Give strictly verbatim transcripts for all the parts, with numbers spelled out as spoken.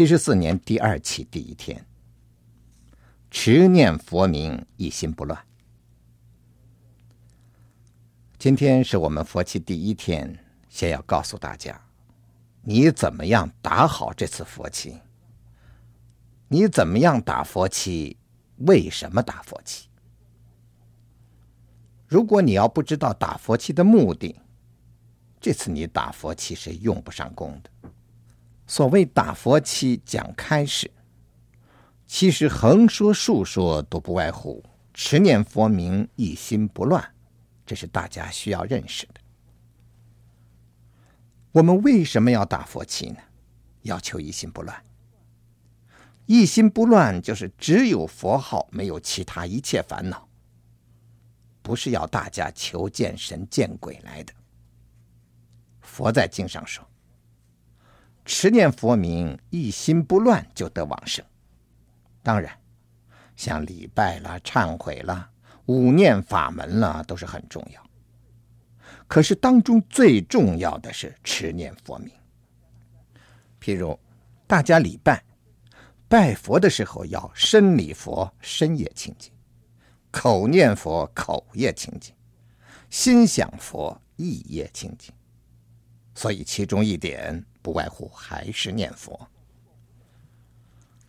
一千七百七十四年第二期第一天，持念佛名，一心不乱。今天是我们佛期第一天，先要告诉大家，你怎么样打好这次佛期？你怎么样打佛期？为什么打佛期？如果你要不知道打佛期的目的，这次你打佛期是用不上功的。所谓打佛期讲开始，其实横说竖说都不外乎持念佛名，一心不乱，这是大家需要认识的。我们为什么要打佛期呢？要求一心不乱。一心不乱就是只有佛号，没有其他一切烦恼，不是要大家求见神见鬼来的。佛在经上说，持念佛名，一心不乱就得往生。当然像礼拜啦、忏悔啦、五念法门啦都是很重要，可是当中最重要的是持念佛名。譬如大家礼拜拜佛的时候，要身礼佛，身也清净；口念佛，口也清净；心想佛，意也清净。所以其中一点不外乎还是念佛。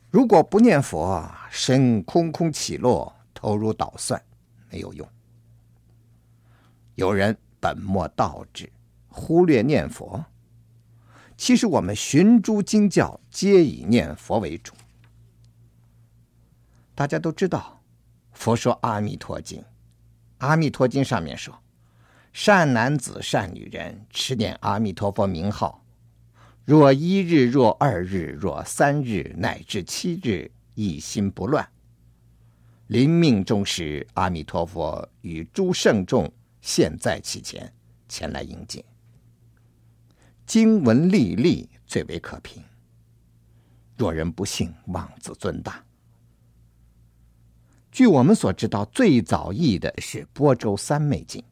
如果不念佛，身空空起落，头如捣蒜，没有用。有人本末倒置，忽略念佛。其实我们寻诸经教，皆以念佛为主。大家都知道，佛说《阿弥陀经》，《阿弥陀经》上面说，善男子善女人，持念阿弥陀佛名号，若一日，若二日，若三日，乃至七日，一心不乱。临命终时，阿弥陀佛与诸圣众现在其前，前来迎接。经文历历，最为可凭。若人不信，妄自尊大。据我们所知道，最早译的是播州三昧经，《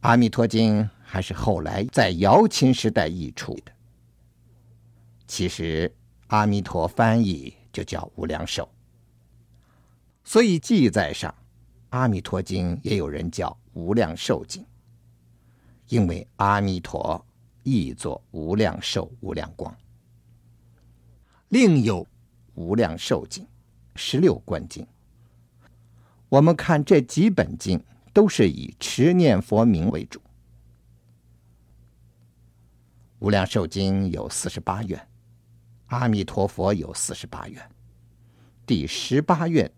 阿弥陀经》还是后来在瑶琴时代译出的。其实阿弥陀翻译就叫无量寿，所以记载上《阿弥陀经》也有人叫无量寿经，因为阿弥陀译作无量寿、无量光。另有无量寿经、十六观经。我们看这几本经都是以持念佛名为主。无量寿经有四十八愿，阿弥陀佛有四十八愿。第十八愿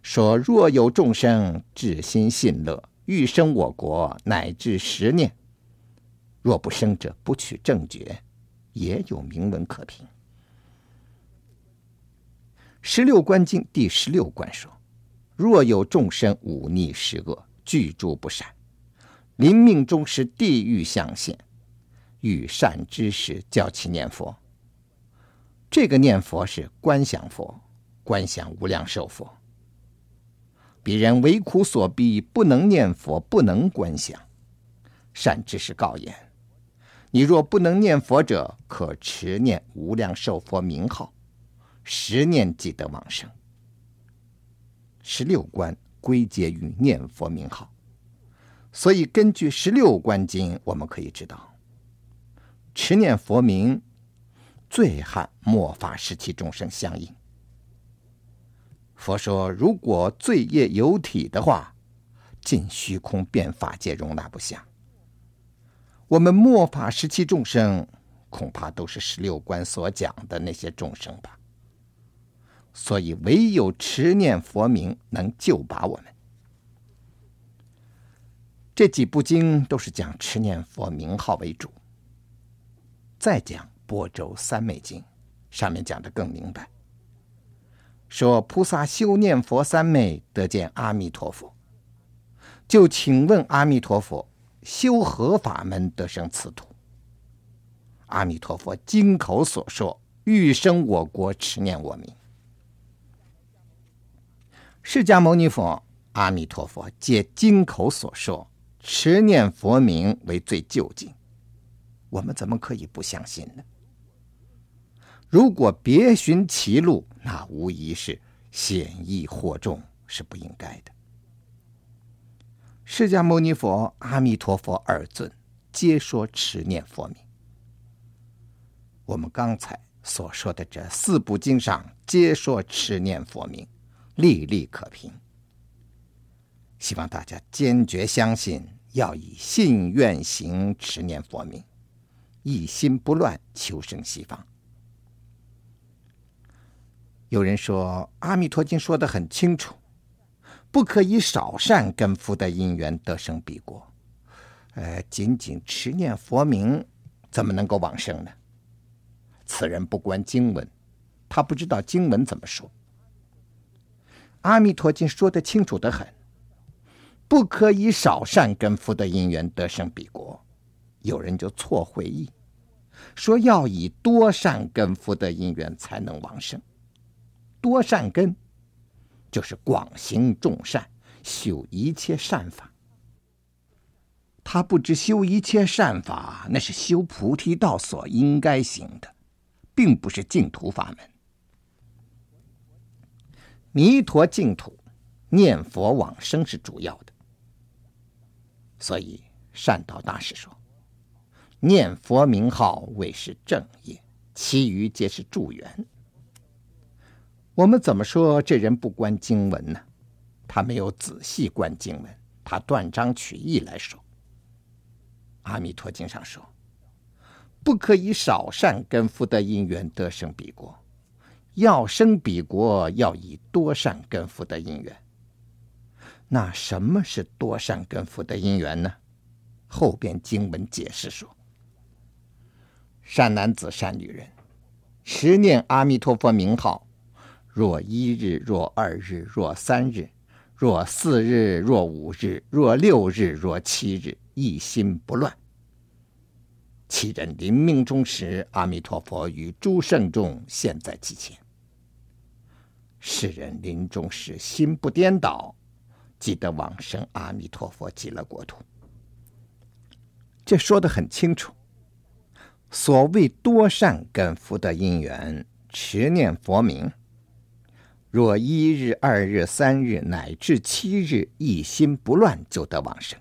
说，若有众生至心信乐，欲生我国，乃至十念，若不生者，不取正觉。也有明文可凭。十六观经第十六观说，若有众生忤逆十恶，具诸不善，临命终时，地狱相现，遇善知识，教其念佛。这个念佛是观想佛，观想无量寿佛。彼人为苦所逼，不能念佛，不能观想。善知识告言，你若不能念佛者，可持念无量寿佛名号，十念即得往生。十六观归结于念佛名号，所以根据十六观经，我们可以知道，持念佛名最和末法时期众生相应。佛说，如果罪业有体的话，尽虚空遍法界容纳不下。我们末法时期众生，恐怕都是十六观所讲的那些众生吧。所以唯有持念佛名能救拔我们。这几部经都是讲持念佛名号为主。再讲播州三昧经，上面讲得更明白，说菩萨修念佛三昧，得见阿弥陀佛。就请问阿弥陀佛，修何法门得生此土？阿弥陀佛经口所说，欲生我国，持念我名。释迦牟尼佛、阿弥陀佛皆经口所说，持念佛名为最究竟。我们怎么可以不相信呢？如果别寻其路，那无疑是险易惑众，是不应该的。释迦牟尼佛、阿弥陀佛二尊皆说持念佛名。我们刚才所说的这四部经上皆说持念佛名，历历可凭。希望大家坚决相信，要以信愿行持念佛名，一心不乱，求生西方。有人说，阿弥陀经说得很清楚，不可以少善根福的因缘得生彼国，呃，仅仅持念佛名怎么能够往生呢？此人不观经文，他不知道经文怎么说。阿弥陀经说得清楚得很，不可以少善根福的因缘得生彼国。有人就错会意，说要以多善根福的因缘才能往生。多善根就是广行众善，修一切善法。他不知修一切善法，那是修菩提道所应该行的，并不是净土法门。弥陀净土，念佛往生是主要的。所以善导大师说，念佛名号为是正业，其余皆是助缘。我们怎么说这人不观经文呢？他没有仔细观经文，他断章取义来说。阿弥陀经上说，不可以少善根福的因缘得生彼国，要生彼国要以多善根福的因缘。那什么是多善根福的因缘呢？后边经文解释说，善男子善女人，持念阿弥陀佛名号，若一日，若二日，若三日，若四日，若五日，若六日，若七日，一心不乱。其人临命终时，阿弥陀佛与诸圣众现在其前。世人临终时心不颠倒，即得往生阿弥陀佛极乐国土。这说得很清楚。所谓多善根福的因缘，持念佛名，若一日、二日、三日乃至七日一心不乱，就得往生。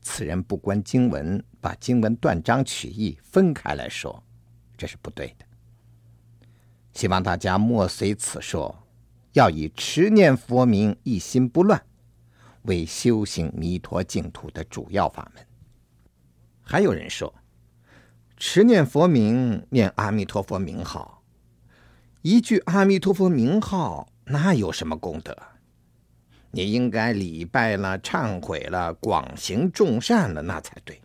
此人不观经文，把经文断章取义分开来说，这是不对的。希望大家莫随此说，要以持念佛名一心不乱为修行弥陀净土的主要法门。还有人说，持念佛名，念阿弥陀佛名号，一句阿弥陀佛名号，那有什么功德？你应该礼拜了、忏悔了、广行众善了，那才对。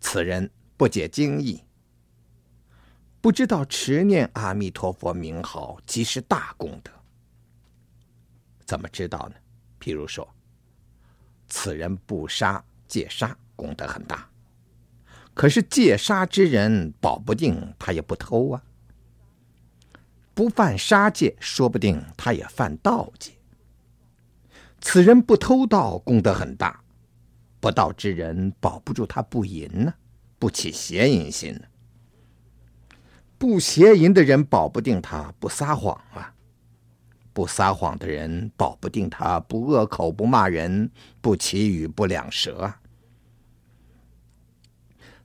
此人不解经义，不知道持念阿弥陀佛名号即是大功德。怎么知道呢？譬如说，此人不杀戒杀，功德很大，可是戒杀之人，保不定他也不偷啊。不犯杀戒，说不定他也犯盗戒。此人不偷盗，功德很大，不盗之人保不住他不淫呢、啊，不起邪淫心呢、啊。不邪淫的人保不定他不撒谎啊，不撒谎的人保不定他不恶口不骂人，不绮语不两舌啊。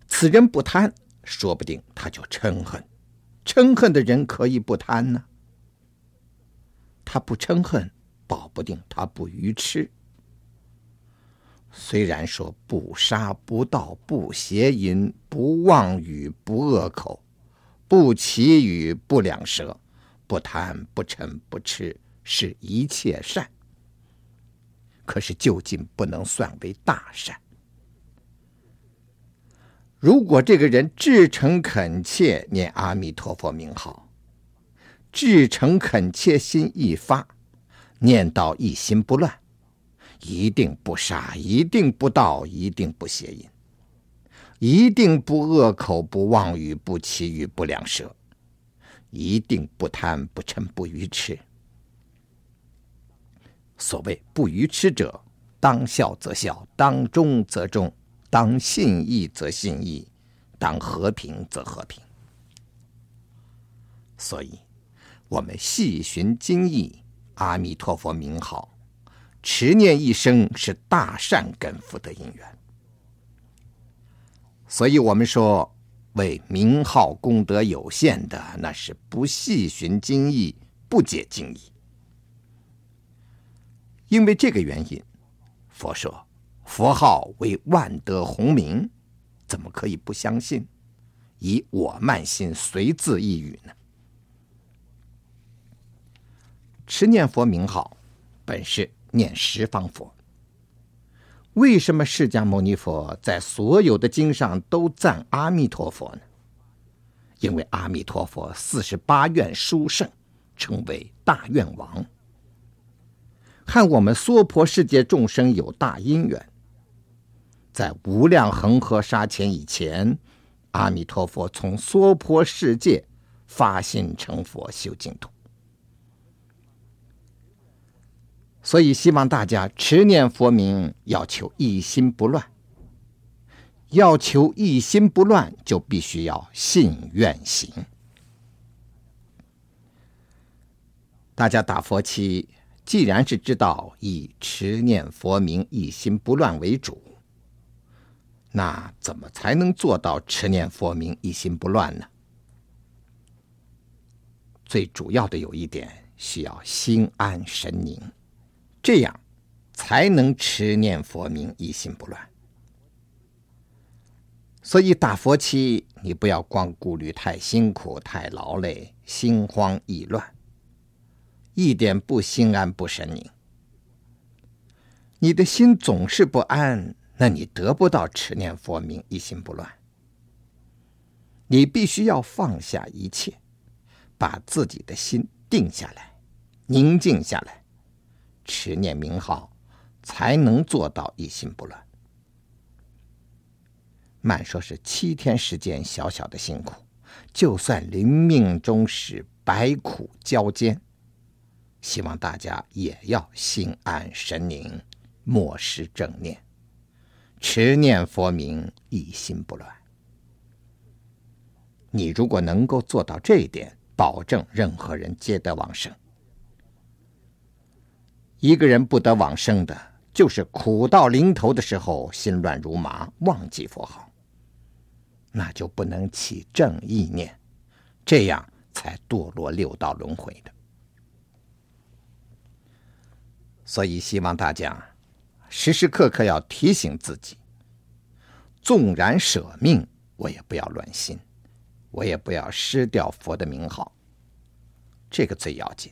此人不贪，说不定他就嗔恨。嗔恨的人可以不贪呢、啊，他不嗔恨，保不定他不愚痴。虽然说不杀、不盗、不邪淫、不妄语、不恶口、不绮语、不两舌、不贪、不嗔、不痴，是一切善，可是究竟不能算为大善。如果这个人至诚恳切念阿弥陀佛名号，至诚恳切心一发，念到一心不乱，一定不杀，一定不盗，一定不邪淫，一定不恶口，不妄语，不绮语，不两舌，一定不贪不嗔不愚痴。所谓不愚痴者，当孝则孝，当忠则忠，当信义则信义，当和平则和平。所以我们细寻经义，阿弥陀佛名号，持念一生，是大善根福德因缘。所以我们说为名号功德有限的，那是不细寻经义，不解经义。因为这个原因，佛说佛号为万德洪名，怎么可以不相信，以我慢心随自一语呢？持念佛名号本是念十方佛，为什么释迦牟尼佛在所有的经上都赞阿弥陀佛呢？因为阿弥陀佛四十八愿殊胜，称为大愿王，和我们娑婆世界众生有大因缘。在无量恒河沙前以前，阿弥陀佛从娑婆世界发心成佛修净土。所以希望大家持念佛名，要求一心不乱。要求一心不乱，就必须要信愿行。大家打佛七，既然是知道以持念佛名一心不乱为主，那怎么才能做到持念佛名一心不乱呢？最主要的有一点，需要心安神宁，这样才能持念佛名一心不乱。所以打佛七，你不要光顾虑太辛苦太劳累，心慌意乱，一点不心安不神宁。你的心总是不安，那你得不到持念佛名一心不乱。你必须要放下一切，把自己的心定下来，宁静下来，持念名号才能做到一心不乱。慢说是七天时间，小小的辛苦，就算临命终时百苦交煎，希望大家也要心安神宁，莫失正念，持念佛名一心不乱。你如果能够做到这一点，保证任何人皆得往生。一个人不得往生的，就是苦到临头的时候心乱如麻，忘记佛号，那就不能起正意念，这样才堕落六道轮回的。所以希望大家时时刻刻要提醒自己，纵然舍命，我也不要乱心，我也不要失掉佛的名号，这个最要紧。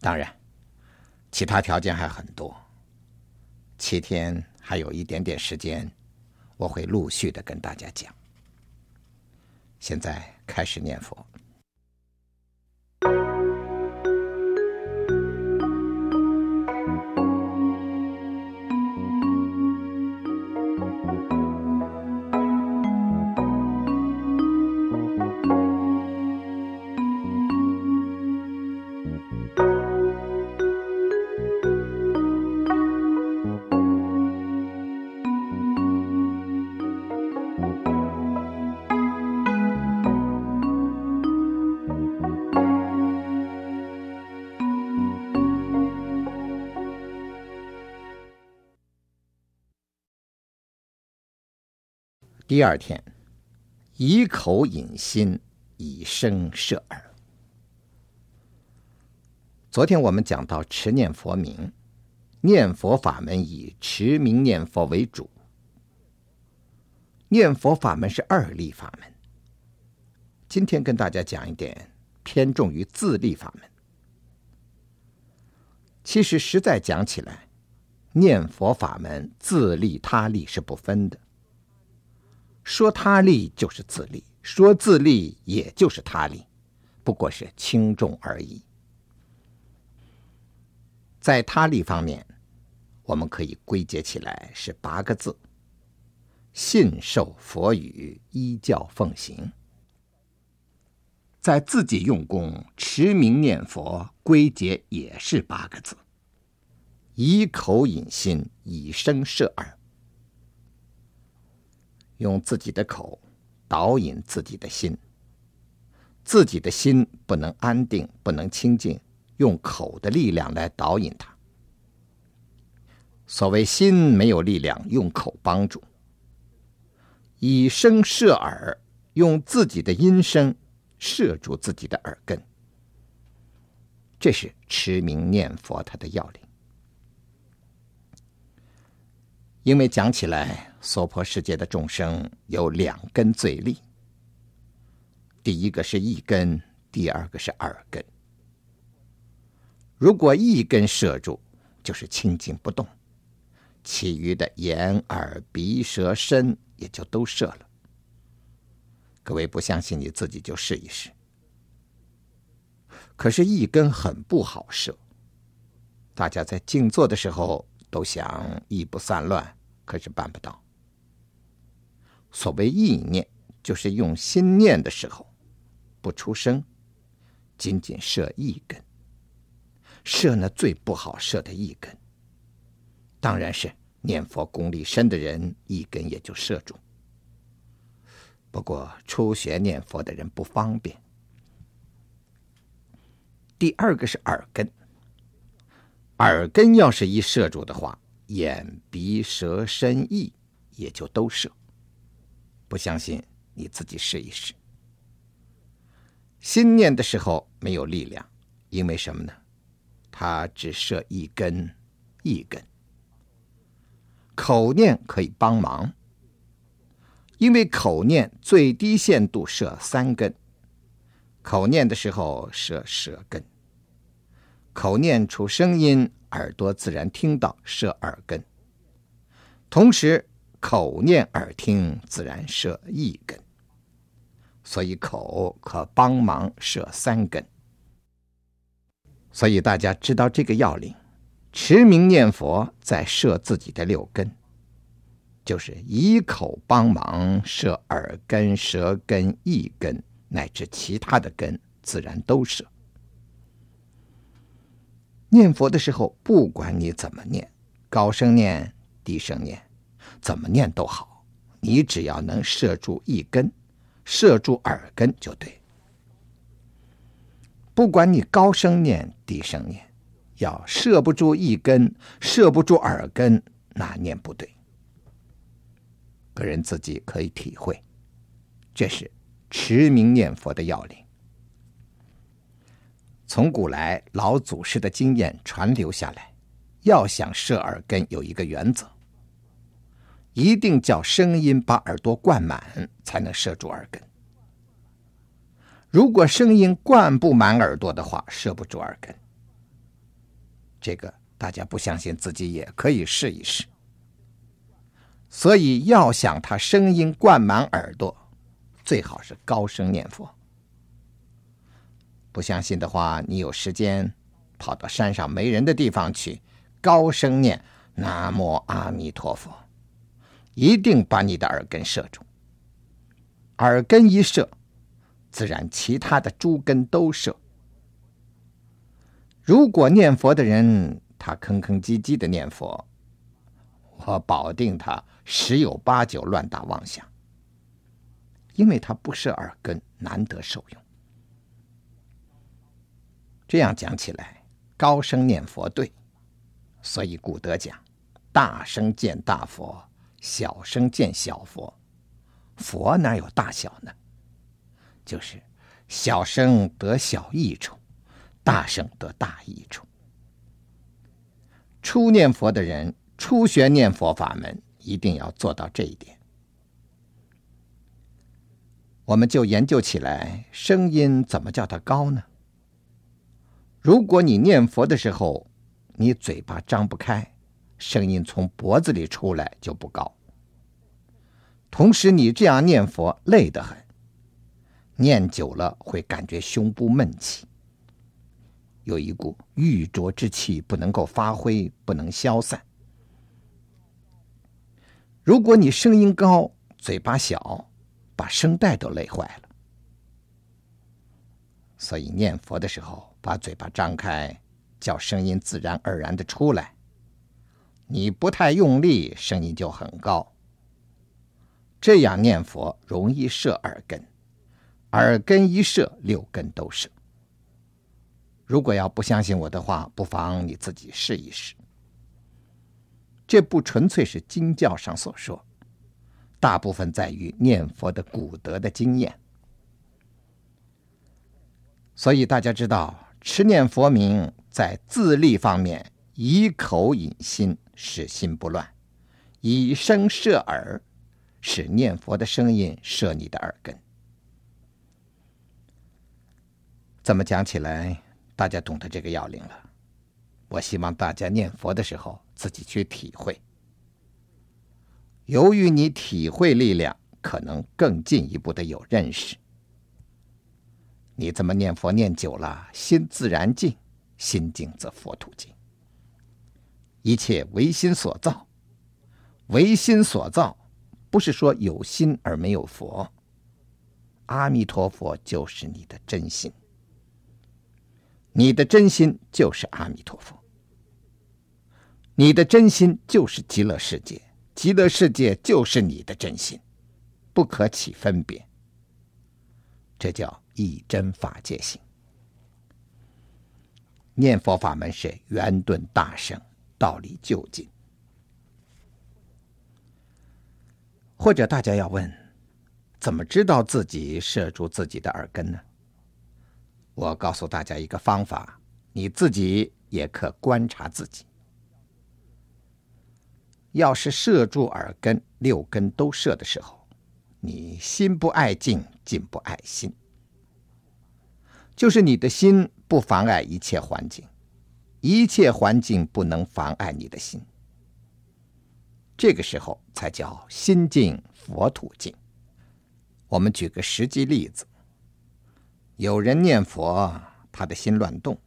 当然其他条件还很多，七天还有一点点时间，我会陆续的跟大家讲。现在开始念佛。第二天，以口引心，以声摄耳。昨天我们讲到持念佛名，念佛法门以持名念佛为主。念佛法门是二力法门，今天跟大家讲一点偏重于自力法门。其实实在讲起来，念佛法门自力他力是不分的，说他力就是自力，说自力也就是他力，不过是轻重而已。在他力方面，我们可以归结起来是八个字：信受佛语，依教奉行。在自己用功持名念佛，归结也是八个字：以口引心，以声摄耳。用自己的口导引自己的心，自己的心不能安定，不能清净，用口的力量来导引它。所谓心没有力量，用口帮助。以声摄耳，用自己的音声摄住自己的耳根。这是持名念佛它的要领。因为讲起来，娑婆世界的众生有两根罪力，第一个是意根，第二个是耳根。如果意根摄住，就是清净不动，其余的眼、耳、鼻、舌、身也就都摄了。各位不相信，你自己就试一试。可是意根很不好摄，大家在静坐的时候都想意不散乱，可是办不到。所谓意念，就是用心念的时候不出声，仅仅摄一根，摄那最不好摄的一根。当然是念佛功力深的人，一根也就摄住。不过初学念佛的人不方便。第二个是耳根，耳根要是一摄住的话，眼、鼻、舌、身、意也就都摄。不相信，你自己试一试。心念的时候没有力量，因为什么呢？它只摄一根，一根。口念可以帮忙，因为口念最低限度摄三根，口念的时候摄舌根。口念出声音，耳朵自然听到，摄耳根。同时口念耳听，自然摄一根。所以口可帮忙摄三根。所以大家知道这个要领，持名念佛在摄自己的六根，就是以口帮忙摄耳根、舌根、意根，乃至其他的根自然都摄。念佛的时候，不管你怎么念，高声念、低声念，怎么念都好，你只要能摄住一根，摄住耳根就对。不管你高声念、低声念，要摄不住一根，摄不住耳根，那念不对。个人自己可以体会，这是持名念佛的要领。从古来老祖师的经验传流下来，要想摄耳根有一个原则，一定叫声音把耳朵灌满，才能摄住耳根。如果声音灌不满耳朵的话，摄不住耳根。这个大家不相信，自己也可以试一试。所以要想他声音灌满耳朵，最好是高声念佛。不相信的话，你有时间跑到山上没人的地方去，高声念南无阿弥陀佛，一定把你的耳根摄住。耳根一摄，自然其他的诸根都摄。如果念佛的人他吭吭唧唧的念佛，我保定他十有八九乱打妄想，因为他不摄耳根，难得受用。这样讲起来，高声念佛对，所以古德讲，大声见大佛，小声见小佛。佛哪有大小呢？就是小声得小益处，大声得大益处。初念佛的人，初学念佛法门，一定要做到这一点。我们就研究起来，声音怎么叫它高呢？如果你念佛的时候，你嘴巴张不开，声音从脖子里出来就不高。同时你这样念佛累得很，念久了会感觉胸部闷气，有一股郁浊之气不能够发挥，不能消散。如果你声音高，嘴巴小，把声带都累坏了。所以念佛的时候，把嘴巴张开，叫声音自然而然的出来。你不太用力，声音就很高。这样念佛容易摄耳根，耳根一射，六根都射。如果要不相信我的话，不妨你自己试一试。这不纯粹是经教上所说，大部分在于念佛的古德的经验。所以大家知道，持念佛名在自力方面，以口引心，使心不乱；以声摄耳，使念佛的声音摄你的耳根。怎么讲起来，大家懂得这个要领了。我希望大家念佛的时候自己去体会，由于你体会力量，可能更进一步的有认识。你这么念佛念久了，心自然静，心静则佛土静。一切唯心所造，唯心所造不是说有心而没有佛，阿弥陀佛就是你的真心，你的真心就是阿弥陀佛，你的真心就是极乐世界，极乐世界就是你的真心，不可起分别。这叫一真法界性。念佛法门是圆顿大圣，道理究竟。或者大家要问，怎么知道自己射住自己的耳根呢？我告诉大家一个方法，你自己也可观察自己。要是射住耳根，六根都射的时候，你心不爱境，境不爱心，就是你的心不妨碍一切环境，一切环境不能妨碍你的心。这个时候才叫心境佛土境。我们举个实际例子，有人念佛，他的心乱动，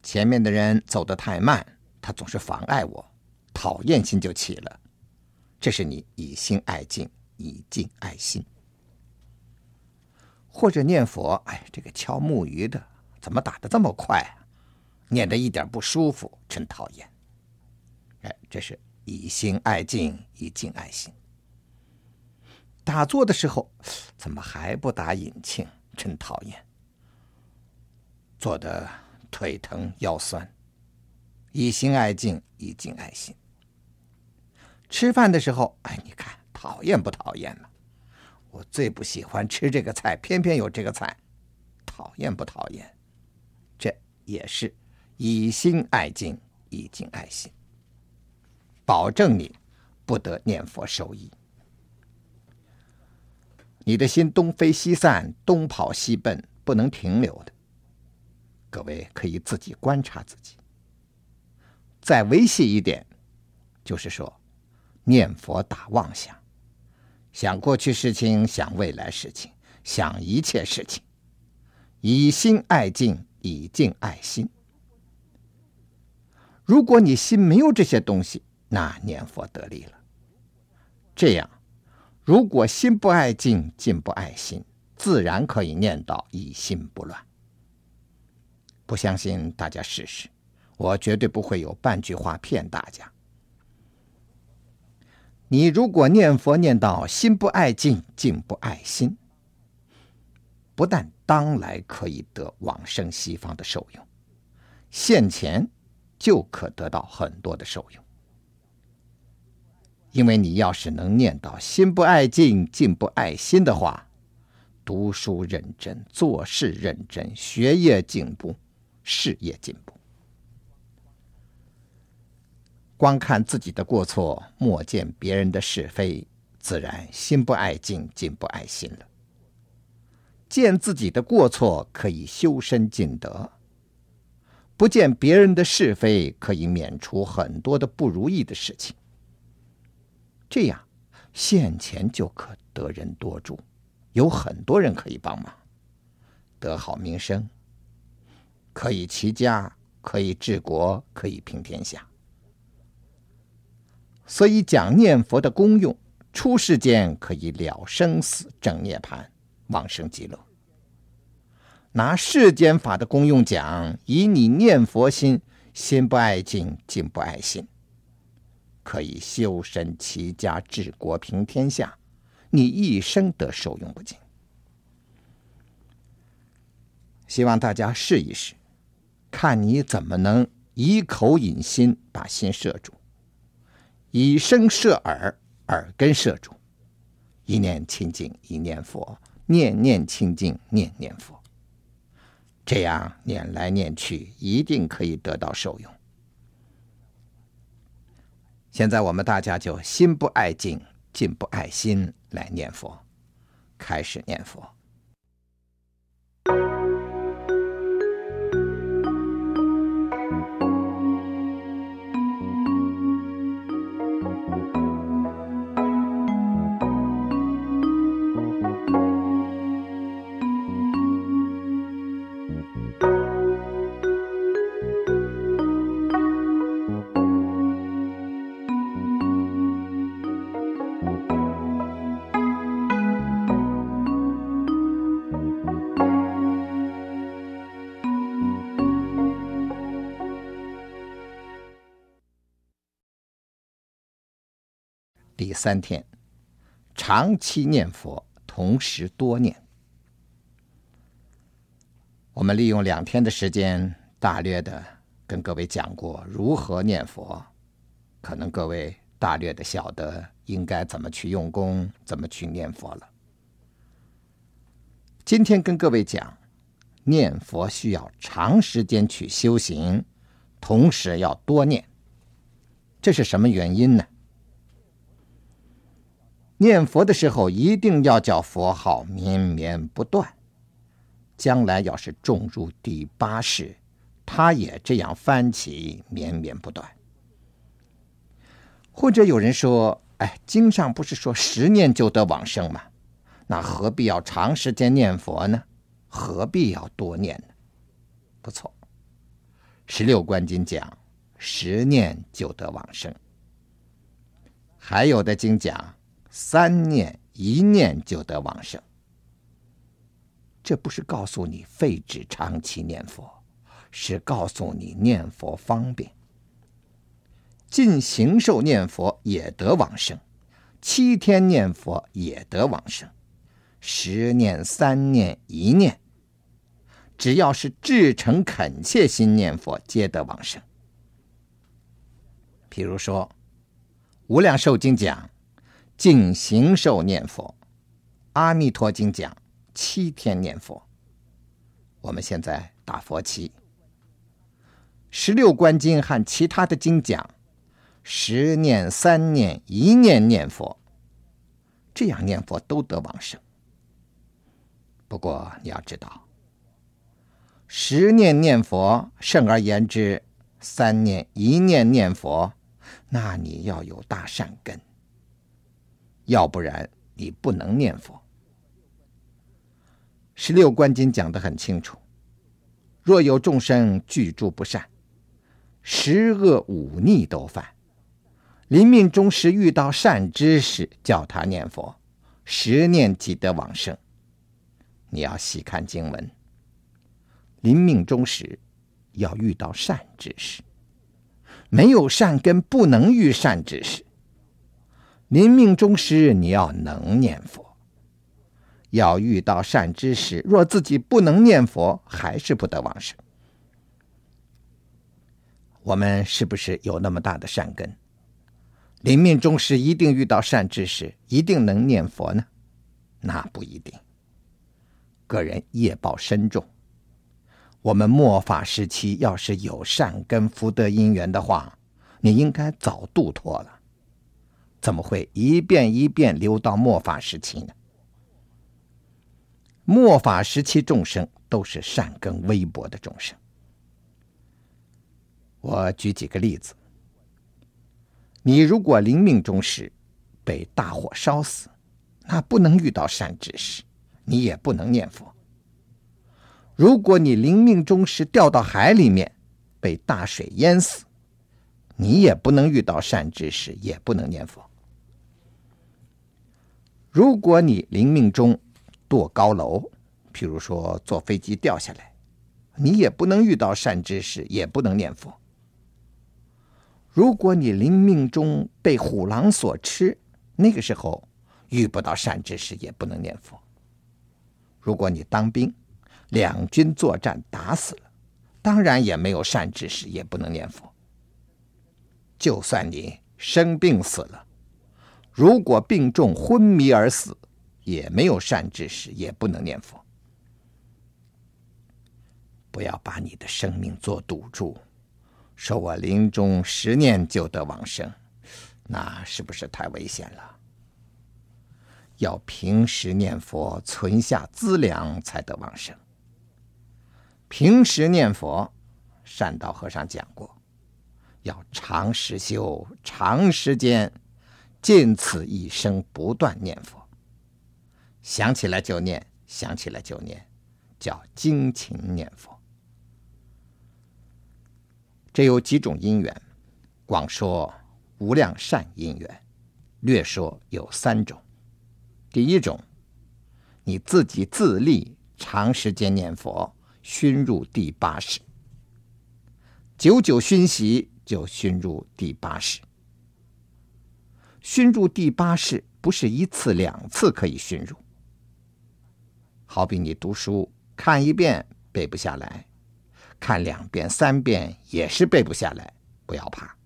前面的人走得太慢，他总是妨碍我，讨厌心就起了，这是你以心爱境，以境爱心。或者念佛，哎，这个敲木鱼的怎么打得这么快啊？念得一点不舒服，真讨厌。哎，这是以心爱境，以境爱心。打坐的时候，怎么还不打引磬？真讨厌。坐得腿疼腰酸，以心爱境，以境爱心。吃饭的时候，哎，你看讨厌不讨厌呢？我最不喜欢吃这个菜，偏偏有这个菜，讨厌不讨厌？这也是以心爱境，以境爱心，保证你不得念佛受益。你的心东飞西散，东跑西奔，不能停留的。各位可以自己观察自己。再维系一点，就是说念佛打妄想，想过去事情，想未来事情，想一切事情，以心爱境，以境爱心。如果你心没有这些东西，那念佛得力了。这样，如果心不爱境，境不爱心，自然可以念到以心不乱。不相信大家试试，我绝对不会有半句话骗大家。你如果念佛念到心不爱境，境不爱心，不但当来可以得往生西方的受用，现前就可得到很多的受用。因为你要是能念到心不爱境，境不爱心的话，读书认真，做事认真，学业进步，事业进步。光看自己的过错，莫见别人的是非，自然心不爱境，境不爱心了。见自己的过错，可以修身进德；不见别人的是非，可以免除很多的不如意的事情。这样，现前就可得人多助，有很多人可以帮忙，得好名声，可以齐家，可以治国，可以平天下。所以讲念佛的功用，出世间可以了生死，证涅盘，往生极乐。拿世间法的功用讲，以你念佛心，心不爱境，境不爱心，可以修身齐家，治国平天下，你一生得受用不尽。希望大家试一试，看你怎么能以口引心，把心摄住，以声摄耳，耳根摄住，一念清净一念佛，念念清净念念佛，这样念来念去，一定可以得到受用。现在我们大家就心不爱境，境不爱心来念佛，开始念佛。第三天，长期念佛，同时多念。我们利用两天的时间，大略的跟各位讲过如何念佛，可能各位大略的晓得应该怎么去用功，怎么去念佛了。今天跟各位讲，念佛需要长时间去修行，同时要多念。这是什么原因呢？念佛的时候一定要叫佛号绵绵不断，将来要是种入第八世，他也这样翻起绵绵不断。或者有人说，哎，经上不是说十念就得往生吗？那何必要长时间念佛呢？何必要多念呢？不错，十六观经讲十念就得往生，还有的经讲三念一念就得往生。这不是告诉你废止长期念佛，是告诉你念佛方便。尽形寿念佛也得往生，七天念佛也得往生，十念三念一念，只要是至诚恳切心念佛，皆得往生。譬如说无量寿经讲尽形寿念佛，阿弥陀经讲七天念佛，我们现在打佛七。十六观经和其他的经讲十念三念一念念佛，这样念佛都得往生。不过你要知道，十念念佛，甚而言之三念一念念佛，那你要有大善根，要不然你不能念佛。十六观经讲得很清楚，若有众生具诸不善，十恶五逆都犯，临命终时遇到善知识，叫他念佛，十念即得往生。你要细看经文，临命终时要遇到善知识，没有善根不能遇善知识。临命终时你要能念佛，要遇到善知识，若自己不能念佛，还是不得往生。我们是不是有那么大的善根，临命终时一定遇到善知识，一定能念佛呢？那不一定，个人业报深重。我们末法时期要是有善根福德因缘的话，你应该早度脱了，怎么会一遍一遍流到末法时期呢？末法时期众生都是善根微薄的众生。我举几个例子，你如果临命终时被大火烧死，那不能遇到善知识，你也不能念佛。如果你临命终时掉到海里面被大水淹死，你也不能遇到善知识，也不能念佛。如果你临命终堕高楼，譬如说坐飞机掉下来，你也不能遇到善知识，也不能念佛。如果你临命终被虎狼所吃，那个时候遇不到善知识，也不能念佛。如果你当兵，两军作战打死了，当然也没有善知识，也不能念佛。就算你生病死了，如果病重昏迷而死，也没有善知识，也不能念佛。不要把你的生命做赌注，说我临终十念就得往生，那是不是太危险了？要平时念佛，存下资粮才得往生。平时念佛，善导和尚讲过，要长时修，长时间，尽此一生不断念佛，想起来就念，想起来就念，叫精勤念佛。这有几种因缘，广说无量善因缘，略说有三种。第一种，你自己自立，长时间念佛，熏入第八识，久久熏习，就熏入第八识。熏入第八识不是一次两次可以熏入，好比你读书，看一遍背不下来，看两遍三遍也是背不下来，不要怕，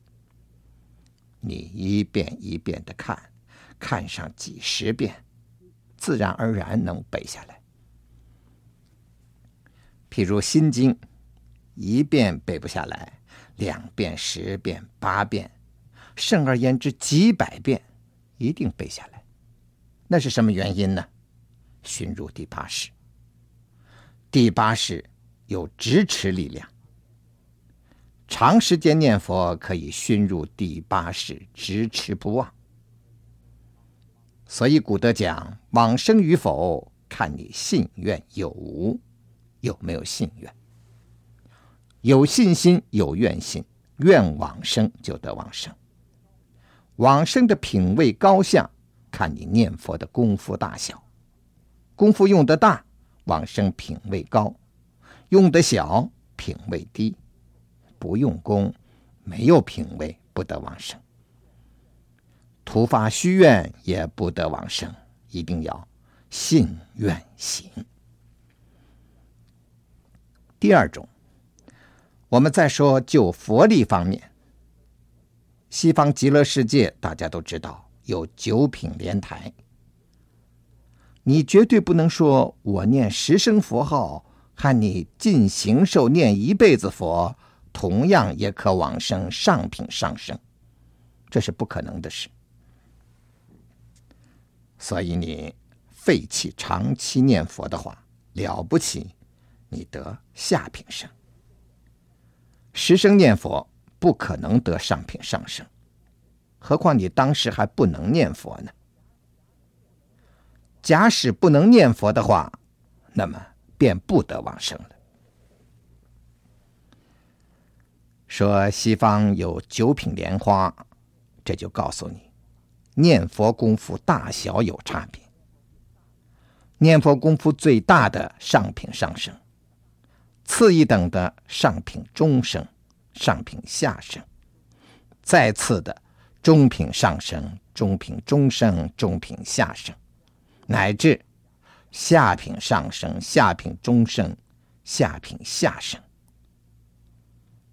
你一遍一遍的看，看上几十遍，自然而然能背下来。譬如心经，一遍背不下来，两遍十遍八遍，甚而言之几百遍一定背下来。那是什么原因呢？熏入第八识。第八识有支持力量，长时间念佛可以熏入第八识，支持不忘。所以古德讲，往生与否看你信愿有无，有没有信愿，有信心有愿心，愿往生就得往生。往生的品位高下，看你念佛的功夫大小，功夫用得大，往生品位高；用得小，品位低。不用功，没有品位，不得往生。突发虚愿也不得往生，一定要信愿行。第二种，我们再说就佛力方面，西方极乐世界大家都知道有九品莲台，你绝对不能说我念十声佛号和你尽形寿念一辈子佛同样也可往生上品上生，这是不可能的事。所以你废弃长期念佛的话，了不起，你得下品生。十生念佛不可能得上品上生，何况你当时还不能念佛呢。假使不能念佛的话，那么便不得往生了。说西方有九品莲花，这就告诉你念佛功夫大小有差别。念佛功夫最大的上品上生，次一等的上品中生，上品下生，再次的中品上生，中品中生，中品下生，乃至下品上生，下品中生，下品下生。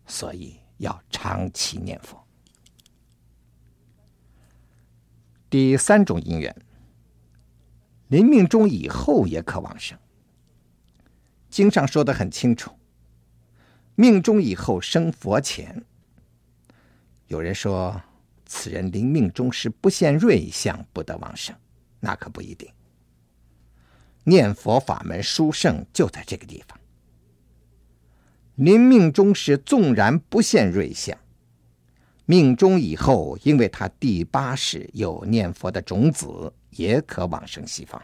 所以要长期念佛。第三种因缘，临命终以后也可往生。经上说得很清楚，命中以后生佛前。有人说此人临命终时不现瑞相，不得往生，那可不一定。念佛法门殊胜就在这个地方，临命终时纵然不现瑞相，命中以后因为他第八识有念佛的种子，也可往生西方。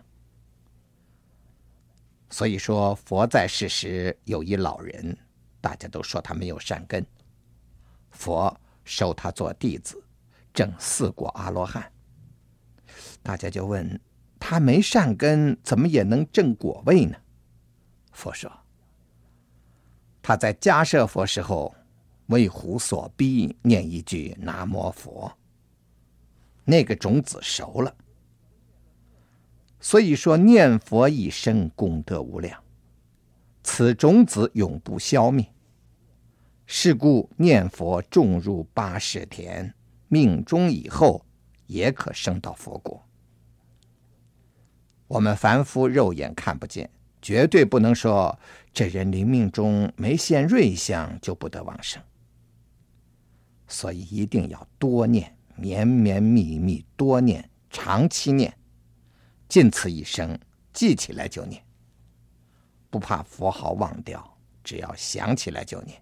所以说佛在世时有一老人，大家都说他没有善根，佛收他做弟子，证四果阿罗汉。大家就问他，没善根怎么也能证果位呢？佛说他在迦叶佛时候为虎所逼，念一句南无佛，那个种子熟了。所以说念佛一生功德无量，此种子永不消灭。是故念佛种入八识田，命中以后也可生到佛国。我们凡夫肉眼看不见，绝对不能说这人临命中没现瑞相就不得往生。所以一定要多念，绵绵密密多念，长期念，尽此一生记起来就念，不怕佛号忘掉，只要想起来就念。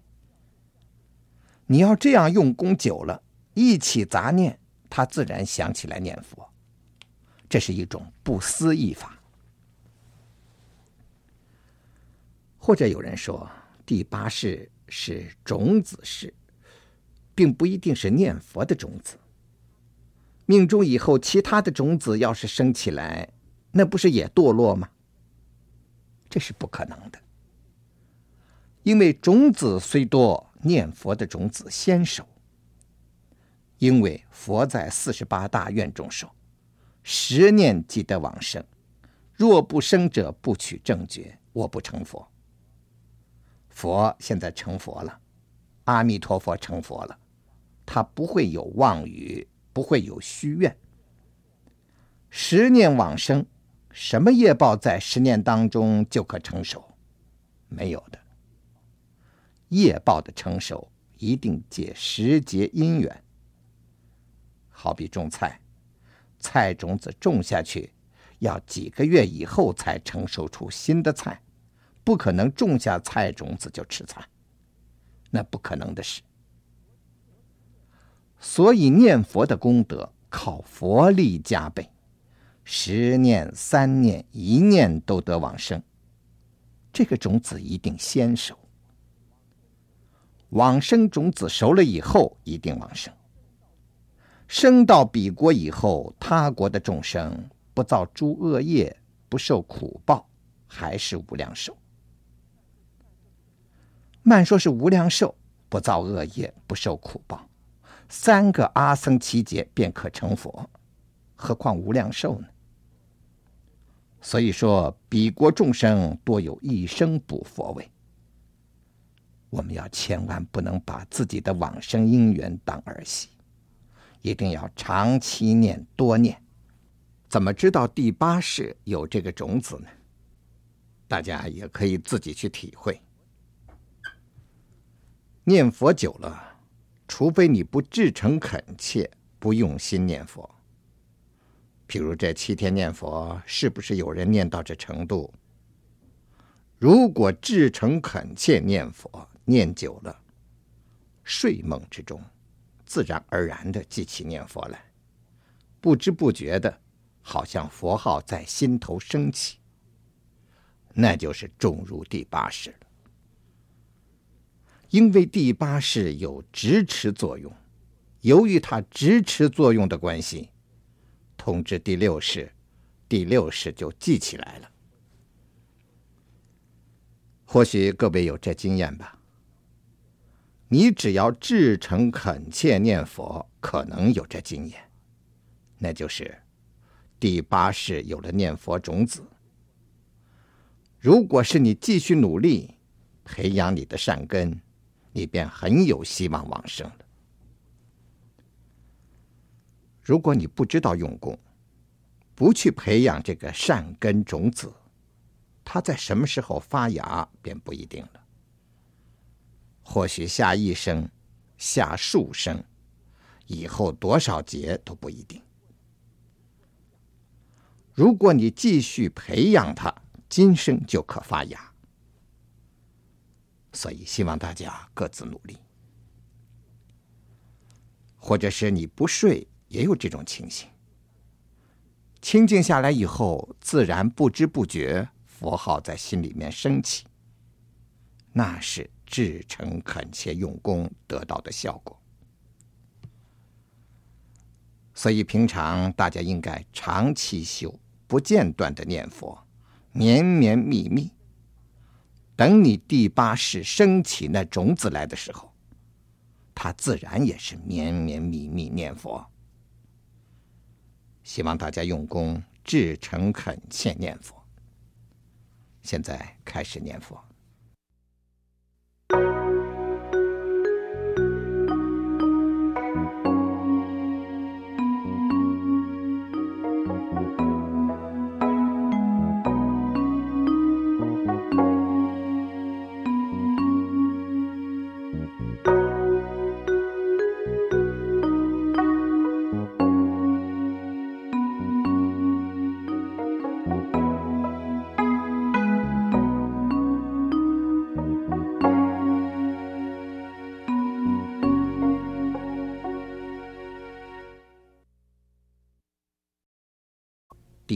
你要这样用功久了，一起杂念，他自然想起来念佛。这是一种不思议法。或者有人说，第八识是种子识，并不一定是念佛的种子。命中以后，其他的种子要是生起来，那不是也堕落吗？这是不可能的。因为种子虽多，念佛的种子先熟。因为佛在四十八大愿中说，十念即得往生，若不生者不取正觉，我不成佛。佛现在成佛了，阿弥陀佛成佛了，他不会有妄语，不会有虚愿。十念往生，什么业报在十念当中就可成熟？没有的。业报的成熟一定借十劫因缘。好比种菜，菜种子种下去，要几个月以后才成熟出新的菜，不可能种下菜种子就吃菜，那不可能的事。所以念佛的功德靠佛力加倍，十念、三念、一念都得往生，这个种子一定先熟。往生种子熟了以后一定往生，生到彼国以后，他国的众生不造诸恶业，不受苦报，还是无量寿。慢说是无量寿，不造恶业，不受苦报，三个阿僧祇劫便可成佛，何况无量寿呢？所以说彼国众生多有一生补佛位。我们要千万不能把自己的往生因缘当儿戏，一定要长期念，多念。怎么知道第八识有这个种子呢？大家也可以自己去体会。念佛久了，除非你不至诚恳切，不用心念佛。譬如这七天念佛，是不是有人念到这程度？如果至诚恳切念佛，念久了，睡梦之中自然而然地记起念佛来，不知不觉的，好像佛号在心头升起，那就是种入第八识了。因为第八识有直持作用，由于它直持作用的关系，通知第六识，第六识就记起来了。或许各位有这经验吧。你只要至诚恳切念佛，可能有这经验，那就是第八识有了念佛种子。如果是你继续努力培养你的善根，你便很有希望往生了。如果你不知道用功，不去培养这个善根种子，它在什么时候发芽便不一定了。或许下一生，下数生，以后多少劫都不一定。如果你继续培养它，今生就可发芽。所以希望大家各自努力。或者是你不睡，也有这种情形。清静下来以后，自然不知不觉佛号在心里面升起，那是至诚恳切用功得到的效果。所以平常大家应该长期修，不间断的念佛，绵绵密密，等你第八识升起那种子来的时候，它自然也是绵绵密密念佛。希望大家用功，至诚恳切念佛。现在开始念佛。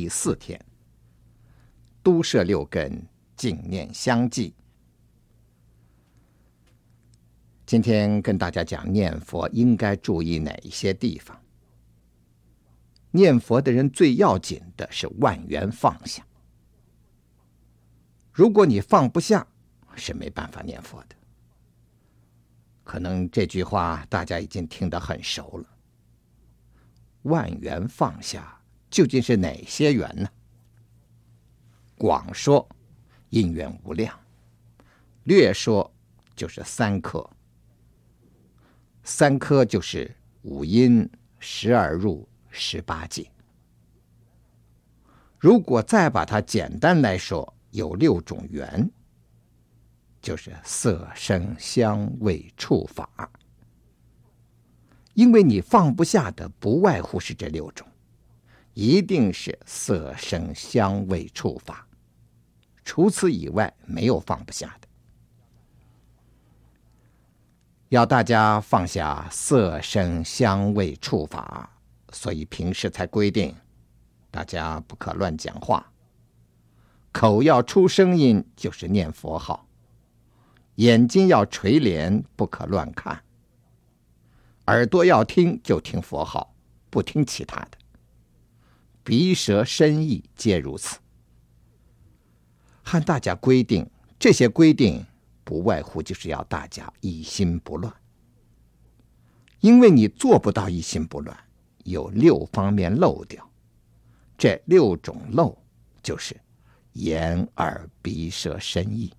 第四天，都摄六根，净念相继。今天跟大家讲念佛应该注意哪一些地方。念佛的人最要紧的是万缘放下。如果你放不下，是没办法念佛的。可能这句话大家已经听得很熟了。万缘放下究竟是哪些缘呢？广说因缘无量，略说就是三科。三科就是五阴、十二入、十八界。如果再把它简单来说，有六种缘，就是色、声、香、味、触、法。因为你放不下的不外乎是这六种，一定是色、声、香、味、触、法，除此以外没有放不下的。要大家放下色、声、香、味、触、法，所以平时才规定大家不可乱讲话，口要出声音，就是念佛号，眼睛要垂帘，不可乱看，耳朵要听就听佛号，不听其他的，鼻舌身意皆如此。和大家规定这些规定，不外乎就是要大家一心不乱。因为你做不到一心不乱，有六方面漏掉。这六种漏就是眼、耳、鼻、舌、身、意。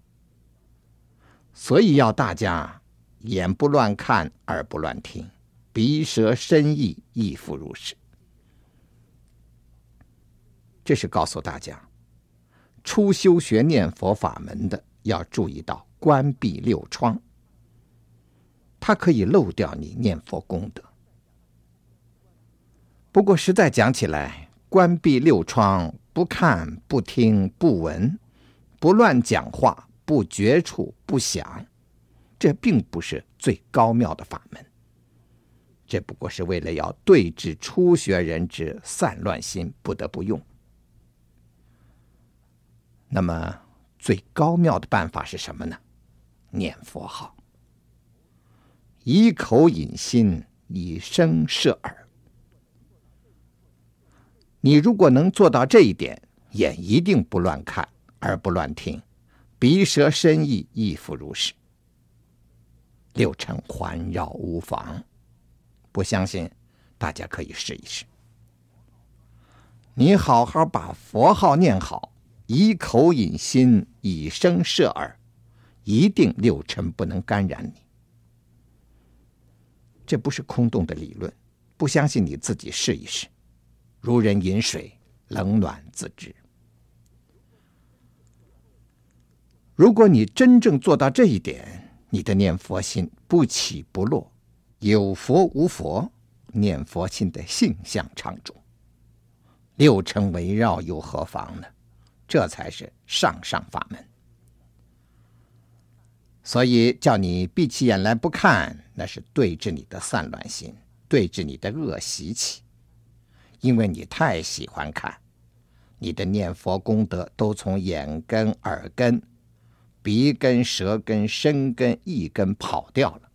所以要大家眼不乱看，耳不乱听，鼻、舌、身、意亦复如是。这是告诉大家，初修学念佛法门的要注意到关闭六窗，它可以漏掉你念佛功德。不过实在讲起来，关闭六窗，不看、不听、不闻，不乱讲话，不觉处、不想，这并不是最高妙的法门。这不过是为了要对治初学人之散乱心，不得不用。那么最高妙的办法是什么呢？念佛号，以口引心，以声摄耳。你如果能做到这一点，眼一定不乱看，耳不乱听，鼻舌身意亦复如是。六尘环绕无妨。不相信，大家可以试一试。你好好把佛号念好，以口引心，以声摄耳，一定六尘不能干染你。这不是空洞的理论，不相信你自己试一试。如人饮水，冷暖自知。如果你真正做到这一点，你的念佛心不起不落，有佛无佛，念佛心的性相常住，六尘围绕又何妨呢？这才是上上法门。所以叫你闭起眼来不看，那是对治你的散乱心，对治你的恶习气。因为你太喜欢看，你的念佛功德都从眼根、耳根、鼻根、舌根、身根、意根跑掉了，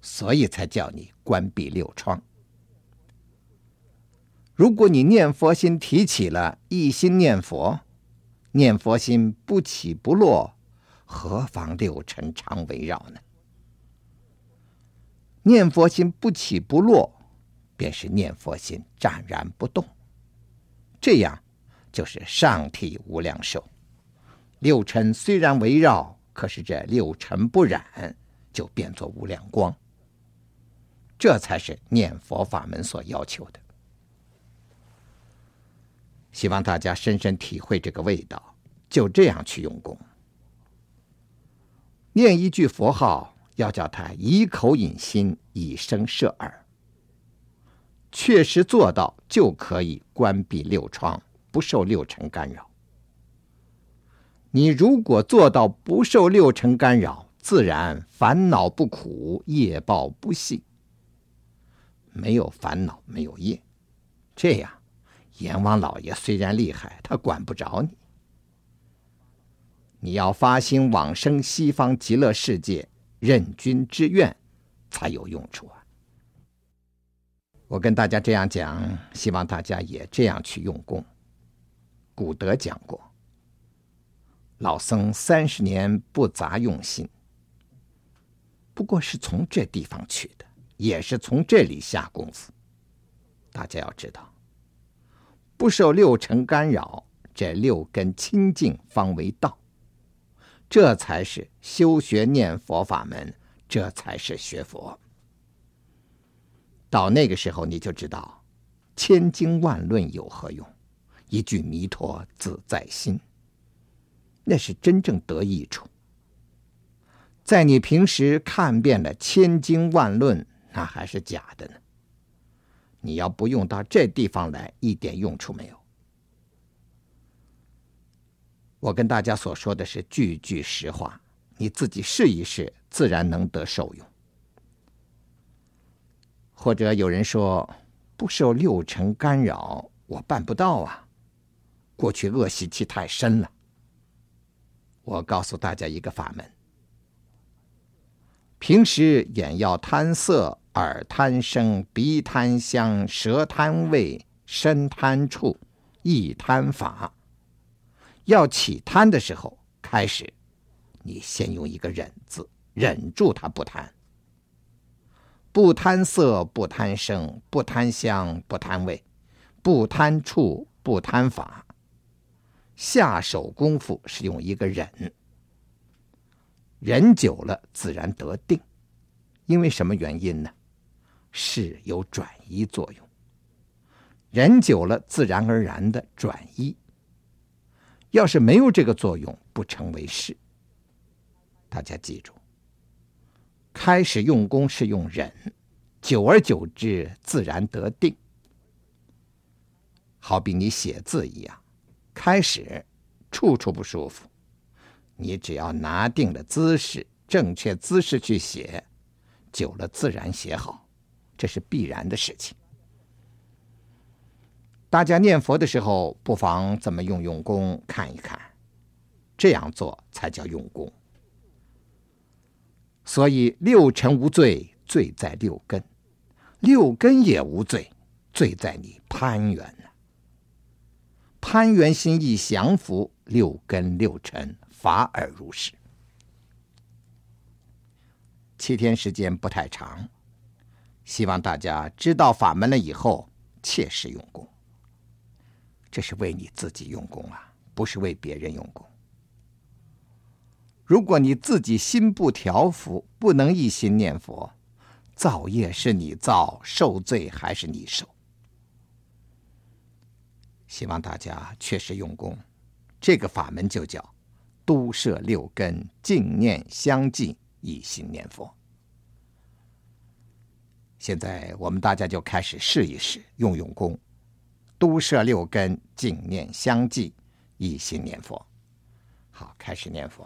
所以才叫你关闭六窗。如果你念佛心提起了，一心念佛，念佛心不起不落，何妨六尘常围绕呢？念佛心不起不落，便是念佛心湛然不动。这样就是上体无量寿。六尘虽然围绕，可是这六尘不染，就变作无量光。这才是念佛法门所要求的。希望大家深深体会这个味道，就这样去用功。念一句佛号，要叫它以口引心，以声摄耳。确实做到，就可以关闭六窗，不受六尘干扰。你如果做到不受六尘干扰，自然烦恼不苦，业报不息。没有烦恼，没有业，这样阎王老爷虽然厉害，他管不着你。你要发心往生西方极乐世界，任君之愿才有用处啊。我跟大家这样讲，希望大家也这样去用功。古德讲过，老僧三十年不杂用心，不过是从这地方去的，也是从这里下功夫。大家要知道，不受六尘干扰，这六根清净方为道，这才是修学念佛法门，这才是学佛。到那个时候你就知道，千经万论有何用，一句弥陀自在心，那是真正得益处。在你平时看遍了千经万论，那还是假的呢。你要不用到这地方来，一点用处没有。我跟大家所说的是句句实话，你自己试一试，自然能得受用。或者有人说，不受六尘干扰，我办不到啊，过去恶习气太深了。我告诉大家一个法门，平时眼要贪色，耳贪声，鼻贪香，舌贪味，身贪触，意贪法。要起贪的时候，开始你先用一个忍字，忍住它不贪。不贪色，不贪声，不贪香，不贪味，不贪触，不贪法。下手功夫是用一个忍，忍久了自然得定。因为什么原因呢？是有转移作用，忍久了自然而然的转移。要是没有这个作用，不成为事。大家记住，开始用功是用忍，久而久之自然得定。好比你写字一样，开始处处不舒服，你只要拿定了姿势，正确姿势去写，久了自然写好，这是必然的事情。大家念佛的时候，不妨这么用用功，看一看，这样做才叫用功。所以六尘无罪，罪在六根；六根也无罪，罪在你攀缘了。攀缘心意降服六根六尘，法尔如是。七天时间不太长，希望大家知道法门了以后，切实用功。这是为你自己用功啊，不是为别人用功。如果你自己心不调伏，不能一心念佛，造业是你造，受罪还是你受。希望大家确实用功，这个法门就叫都摄六根，净念相继，一心念佛。现在我们大家就开始试一试，用用功，都摄六根，净念相继，一心念佛。好，开始念佛。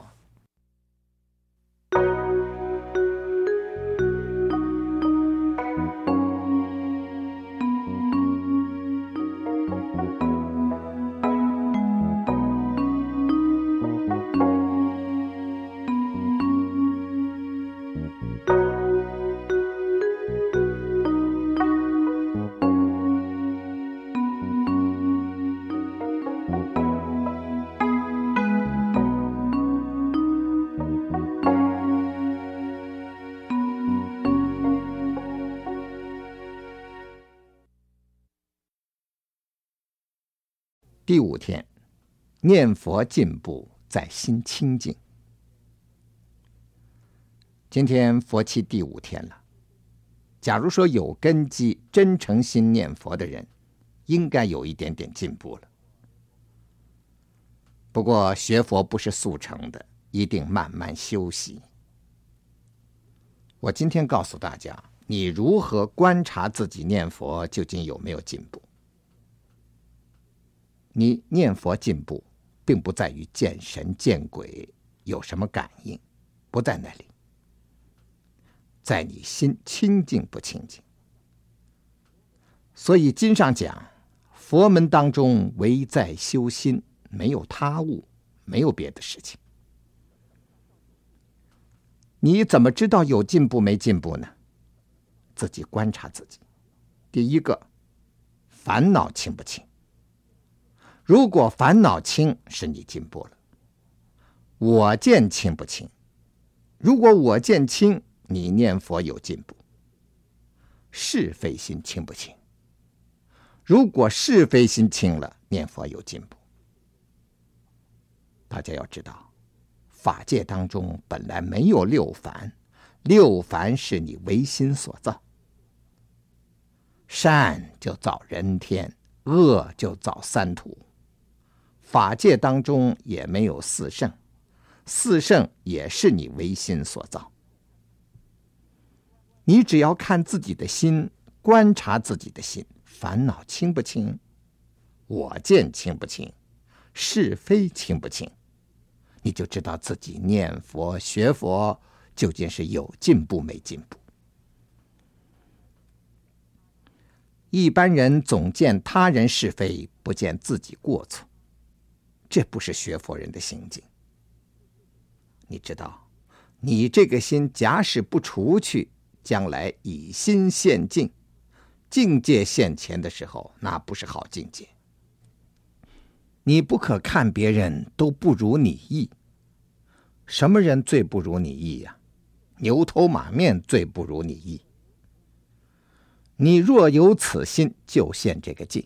第五天，念佛进步在心清净。今天佛期第五天了。假如说有根基、真诚心念佛的人，应该有一点点进步了。不过学佛不是速成的，一定慢慢修习。我今天告诉大家，你如何观察自己念佛究竟有没有进步。你念佛进步，并不在于见神见鬼有什么感应，不在那里，在你心清净不清净。所以经上讲，佛门当中唯在修心，没有他物，没有别的事情。你怎么知道有进步没进步呢？自己观察自己。第一个，烦恼轻不轻？如果烦恼轻，是你进步了。我见轻不轻？如果我见轻，你念佛有进步。是非心轻不轻？如果是非心轻了，念佛有进步。大家要知道，法界当中本来没有六凡，六凡是你唯心所造。善就造人天，恶就造三途。法界当中也没有四圣，四圣也是你唯心所造。你只要看自己的心，观察自己的心，烦恼轻不轻？我见轻不轻？是非轻不轻？你就知道自己念佛学佛究竟是有进步没进步。一般人总见他人是非，不见自己过错，这不是学佛人的行径。你知道，你这个心假使不除去，将来以心现境，境界现前的时候，那不是好境界。你不可看别人都不如你意。什么人最不如你意呀？牛头马面最不如你意。你若有此心，就现这个境，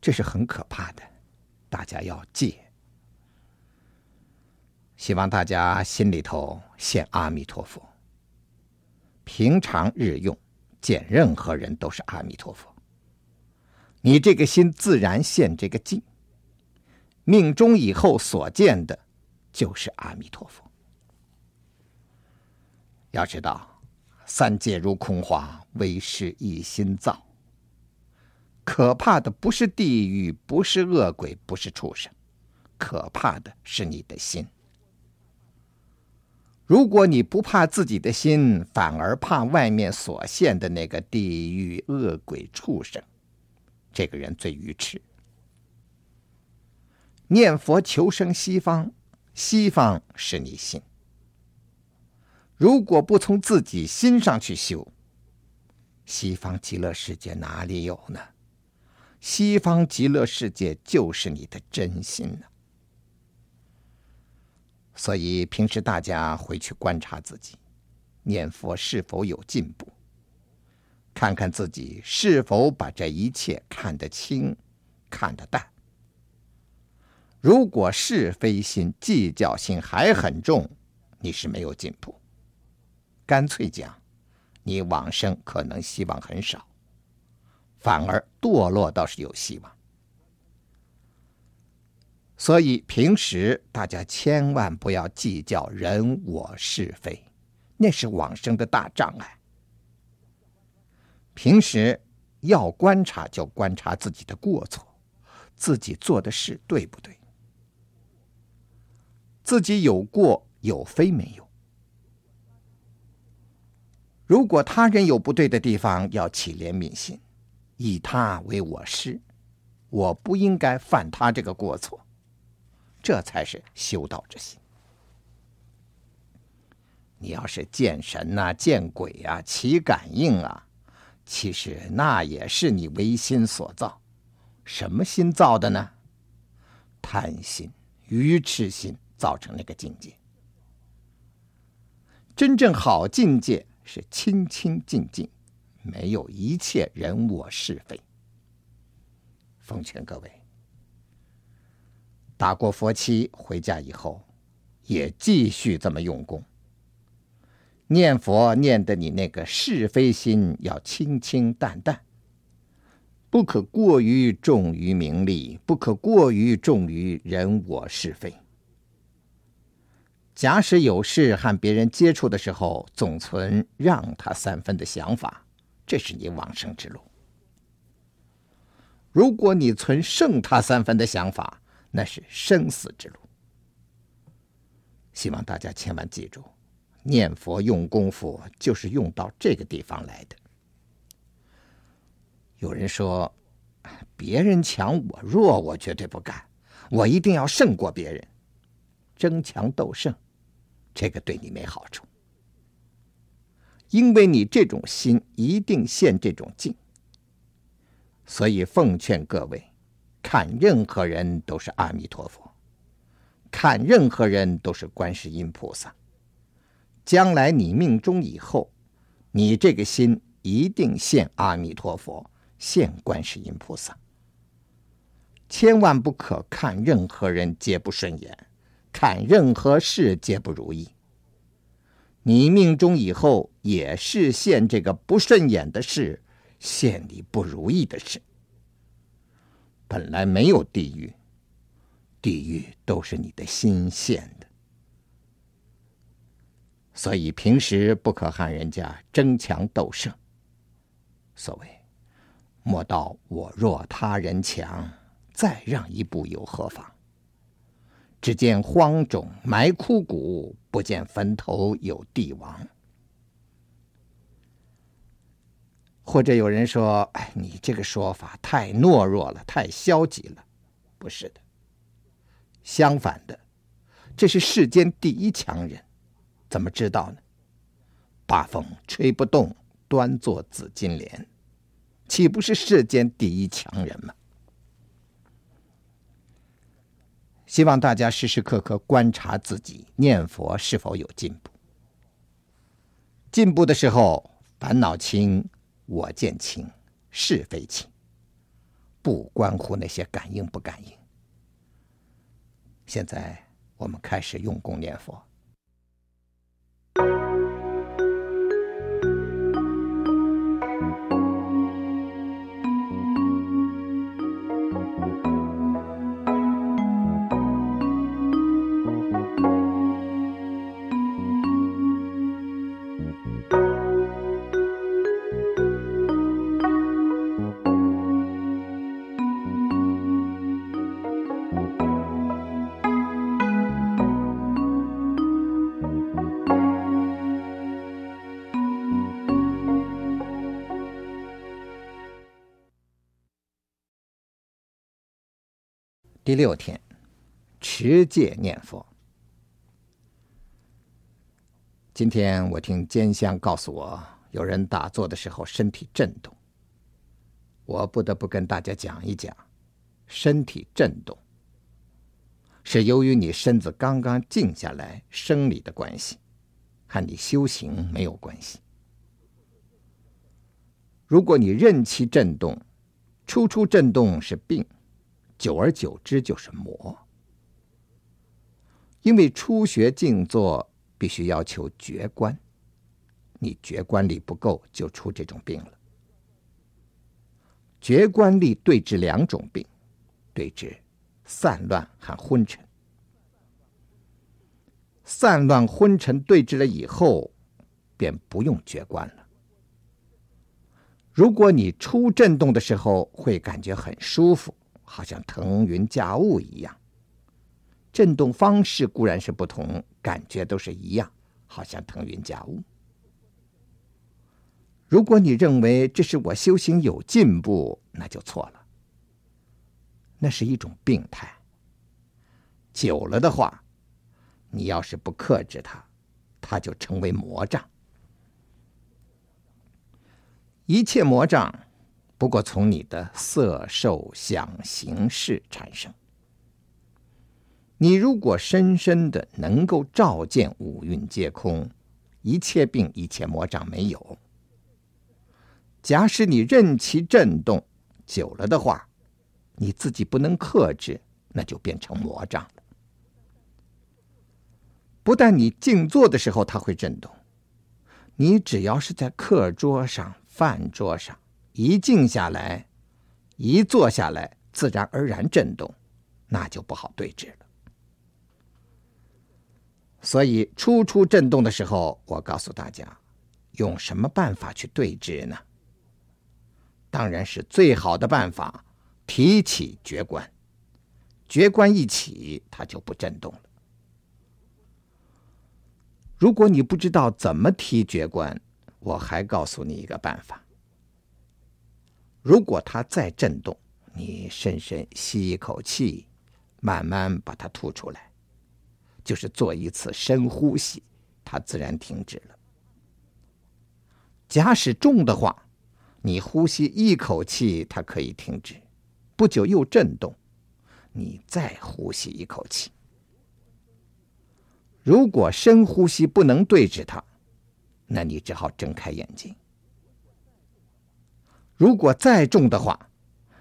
这是很可怕的，大家要戒。希望大家心里头现阿弥陀佛，平常日用见任何人都是阿弥陀佛，你这个心自然现这个境，命中以后所见的就是阿弥陀佛。要知道，三界如空花，唯是一心造。可怕的不是地狱，不是恶鬼，不是畜生，可怕的是你的心。如果你不怕自己的心，反而怕外面所现的那个地狱、恶鬼、畜生，这个人最愚痴。念佛求生西方，西方是你心。如果不从自己心上去修，西方极乐世界哪里有呢？西方极乐世界就是你的真心呢。所以平时大家回去观察自己，念佛是否有进步，看看自己是否把这一切看得清、看得淡。如果是非心、计较心还很重，你是没有进步。干脆讲，你往生可能希望很少，反而堕落倒是有希望。所以平时大家千万不要计较人我是非，那是往生的大障碍。平时要观察，就观察自己的过错，自己做的事对不对，自己有过有非没有。如果他人有不对的地方，要起怜悯心，以他为我师，我不应该犯他这个过错，这才是修道之心。你要是见神啊、见鬼啊、起感应啊，其实那也是你唯心所造。什么心造的呢？贪心、愚痴心造成那个境界。真正好境界是清清净净，没有一切人我是非。奉劝各位，打过佛七回家以后，也继续这么用功念佛，念的你那个是非心要清清淡淡，不可过于重于名利，不可过于重于人我是非。假使有事和别人接触的时候，总存让他三分的想法，这是你往生之路。如果你存胜他三分的想法，那是生死之路。希望大家千万记住，念佛用功夫就是用到这个地方来的。有人说，别人强我弱，我绝对不敢，我一定要胜过别人。争强斗胜，这个对你没好处，因为你这种心一定陷这种境。所以奉劝各位，看任何人都是阿弥陀佛，看任何人都是观世音菩萨。将来你命中以后，你这个心一定现阿弥陀佛，现观世音菩萨。千万不可看任何人皆不顺眼，看任何事皆不如意。你命中以后也是现这个不顺眼的事，现你不如意的事。本来没有地狱，地狱都是你的心现的。所以平时不可和人家争强斗胜。所谓莫道我若他人强，再让一步又何妨。只见荒冢埋枯骨，不见坟头有帝王。或者有人说，哎，你这个说法太懦弱了，太消极了。不是的，相反的，这是世间第一强人。怎么知道呢？八风吹不动，端坐紫金莲，岂不是世间第一强人吗？希望大家时时刻刻观察自己念佛是否有进步。进步的时候，烦恼轻，我见轻，是非轻，不关乎那些感应不感应。现在我们开始用功念佛。第六天，持戒念佛。今天我听监香告诉我，有人打坐的时候身体震动。我不得不跟大家讲一讲，身体震动是由于你身子刚刚静下来生理的关系，和你修行没有关系。如果你任其震动，处处震动是病，久而久之就是魔。因为初学静坐必须要求觉观，你觉观力不够，就出这种病了。觉观力对治两种病，对治散乱和昏沉。散乱昏沉对治了以后，便不用觉观了。如果你初震动的时候会感觉很舒服，好像腾云驾雾一样，震动方式固然是不同，感觉都是一样，好像腾云驾雾。如果你认为这是我修行有进步，那就错了，那是一种病态。久了的话，你要是不克制它，它就成为魔障。一切魔障不过从你的色受想行识产生。你如果深深的能够照见五蕴皆空，一切病一切魔障没有。假使你任其震动，久了的话，你自己不能克制，那就变成魔障了。不但你静坐的时候它会震动，你只要是在课桌上饭桌上一静下来，一坐下来，自然而然震动，那就不好对治了。所以初出震动的时候，我告诉大家用什么办法去对治呢？当然是最好的办法，提起觉观。觉观一起，它就不震动了。如果你不知道怎么提觉观，我还告诉你一个办法。如果它再震动，你深深吸一口气，慢慢把它吐出来，就是做一次深呼吸，它自然停止了。假使重的话，你呼吸一口气，它可以停止，不久又震动，你再呼吸一口气。如果深呼吸不能对治它，那你只好睁开眼睛。如果再重的话，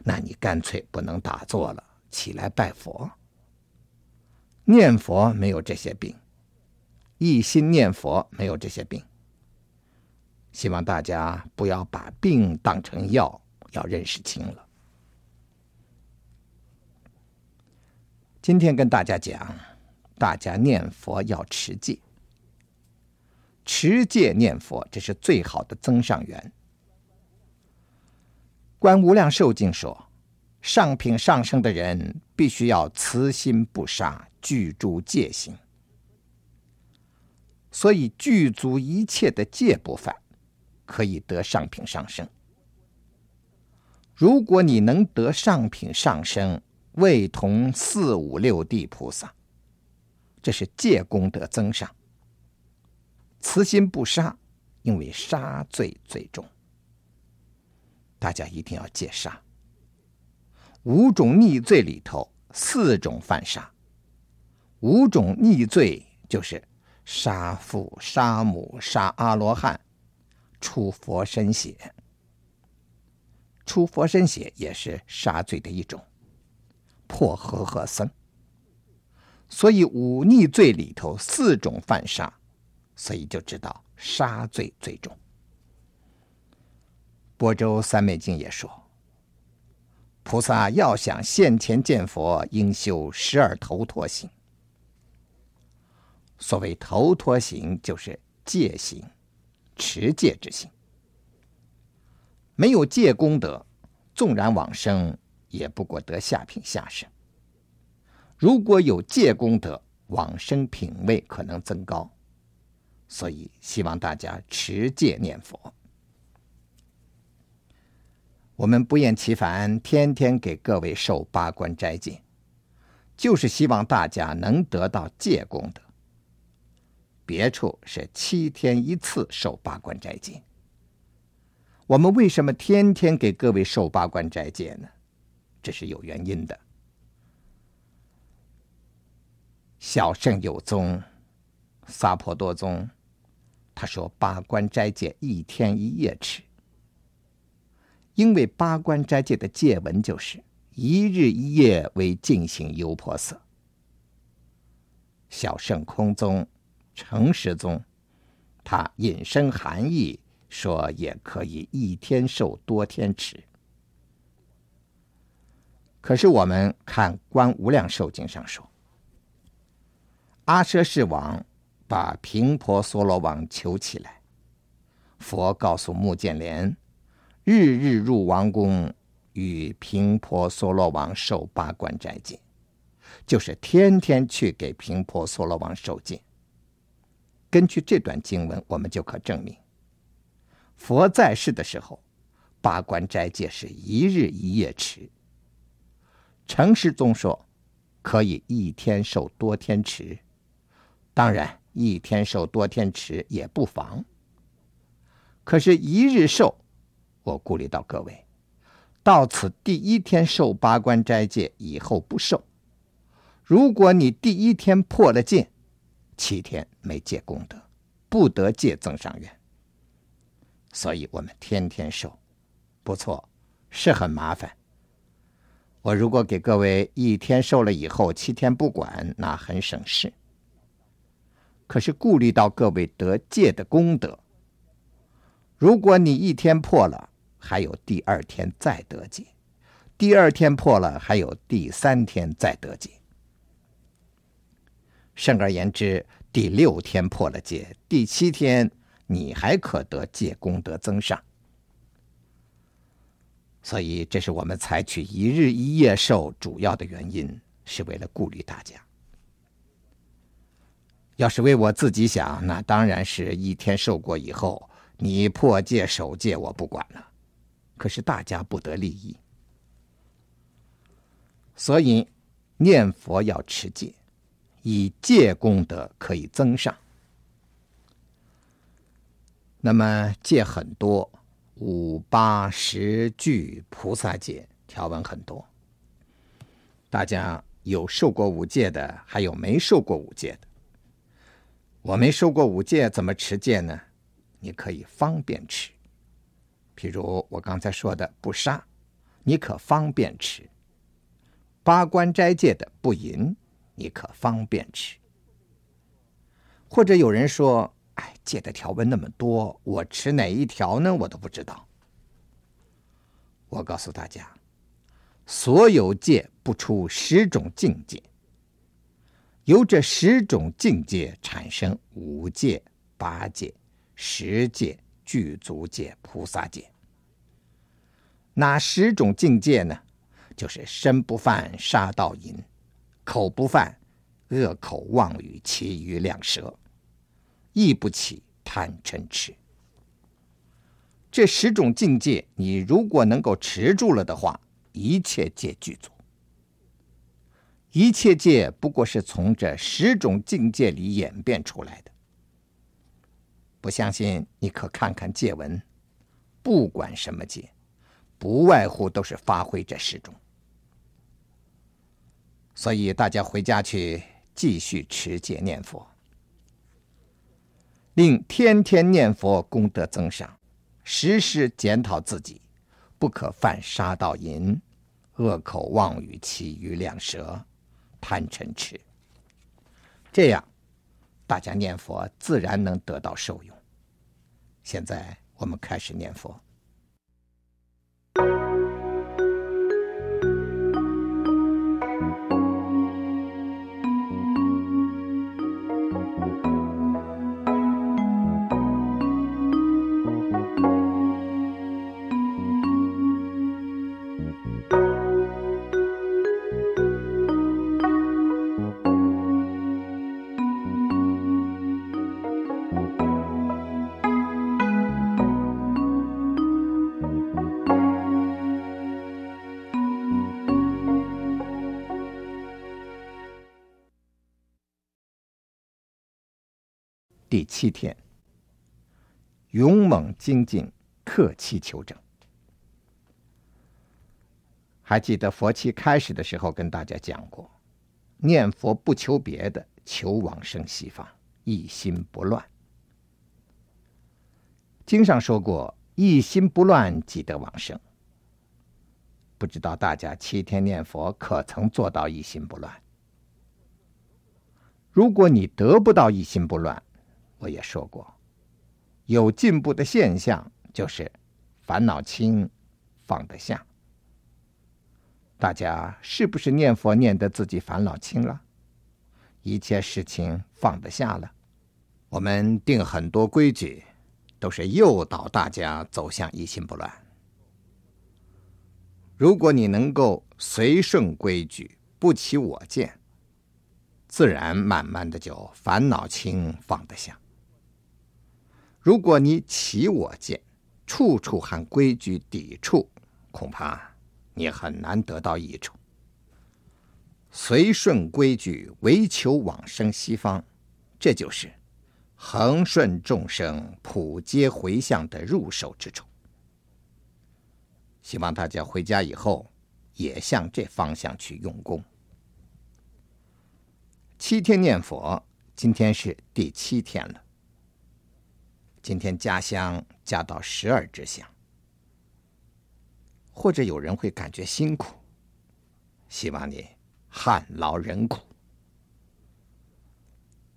那你干脆不能打坐了，起来拜佛。念佛没有这些病，一心念佛没有这些病。希望大家不要把病当成药，要认识清了。今天跟大家讲，大家念佛要持戒，持戒念佛，这是最好的增上缘。观无量寿经说，上品上生的人必须要慈心不杀，具足戒心，所以具足一切的戒不犯，可以得上品上生。如果你能得上品上生，未同四五六地菩萨，这是戒功德增上。慈心不杀，因为杀罪最重，大家一定要戒杀。五种逆罪里头，四种犯杀。五种逆罪就是杀父、杀母、杀阿罗汉、出佛身血。出佛身血也是杀罪的一种，破和合僧。所以五逆罪里头四种犯杀，所以就知道杀罪最重。波州三昧经也说，菩萨要想现前见佛，应修十二头陀行。所谓头陀行，就是戒行，持戒之行。没有戒功德，纵然往生，也不过得下品下生。如果有戒功德，往生品位可能增高。所以希望大家持戒念佛。我们不厌其烦，天天给各位受八关斋戒，就是希望大家能得到戒功德。别处是七天一次受八关斋戒，我们为什么天天给各位受八关斋戒呢？这是有原因的。小乘有宗萨婆多宗，他说八关斋戒一天一夜吃，因为八关斋戒的戒文就是一日一夜为净行优婆塞。小乘空宗、成实宗，他引申含义说也可以一天受多天持。可是我们看《观无量寿经》上说，阿阇世王把频婆娑罗王囚起来，佛告诉目犍连，日日入王宫，与频婆娑罗王受八关斋戒，就是天天去给频婆娑罗王受戒。根据这段经文，我们就可证明，佛在世的时候，八关斋戒是一日一夜持。成实宗说，可以一天受多天持，当然一天受多天持也不妨。可是一日受，我鼓励到各位，到此第一天受八关斋戒，以后不受。如果你第一天破了戒，七天没戒功德，不得戒增上缘。所以我们天天受，不错，是很麻烦。我如果给各位一天受了以后，七天不管，那很省事。可是顾虑到各位得戒的功德，如果你一天破了，还有第二天再得戒，第二天破了，还有第三天再得戒。甚而言之，第六天破了戒，第七天你还可得戒功德增上。所以这是我们采取一日一夜受主要的原因，是为了顾虑大家。要是为我自己想，那当然是一天受过以后，你破戒守戒我不管了。可是大家不得利益，所以念佛要持戒，以戒功德可以增上。那么戒很多，五八十句菩萨戒条文很多，大家有受过五戒的，还有没受过五戒的。我没受过五戒怎么持戒呢？你可以方便持，譬如我刚才说的不杀，你可方便持；八关斋戒的不淫，你可方便持。或者有人说，哎，戒的条文那么多，我持哪一条呢？我都不知道。我告诉大家，所有戒不出十种境界，由这十种境界产生五戒、八戒、十戒、具足戒、菩萨戒。哪十种境界呢？就是身不犯杀盗淫，口不犯恶口妄语其余两舌，意不起贪嗔痴。这十种境界你如果能够持住了的话，一切戒具足。一切戒不过是从这十种境界里演变出来的。不相信你可看看戒文，不管什么戒，不外乎都是发挥这十种。所以大家回家去继续持戒念佛，令天天念佛功德增上，时时检讨自己，不可犯杀盗淫、恶口妄语其余两舌、贪嗔痴，这样大家念佛自然能得到受用。现在我们开始念佛。第七天，勇猛精进，克期求证。还记得佛期开始的时候跟大家讲过，念佛不求别的，求往生西方，一心不乱。经上说过，一心不乱即得往生。不知道大家七天念佛可曾做到一心不乱？如果你得不到一心不乱，我也说过，有进步的现象就是烦恼轻，放得下。大家是不是念佛念得自己烦恼轻了？一切事情放得下了？我们定很多规矩，都是诱导大家走向一心不乱。如果你能够随顺规矩，不起我见，自然慢慢的就烦恼轻，放得下。如果你起我见，处处和规矩抵触，恐怕你很难得到益处。随顺规矩，唯求往生西方，这就是恒顺众生，普皆回向的入手之处。希望大家回家以后也向这方向去用功。七天念佛，今天是第七天了。今天加香加到十二支香，或者有人会感觉辛苦，希望你旱劳忍苦。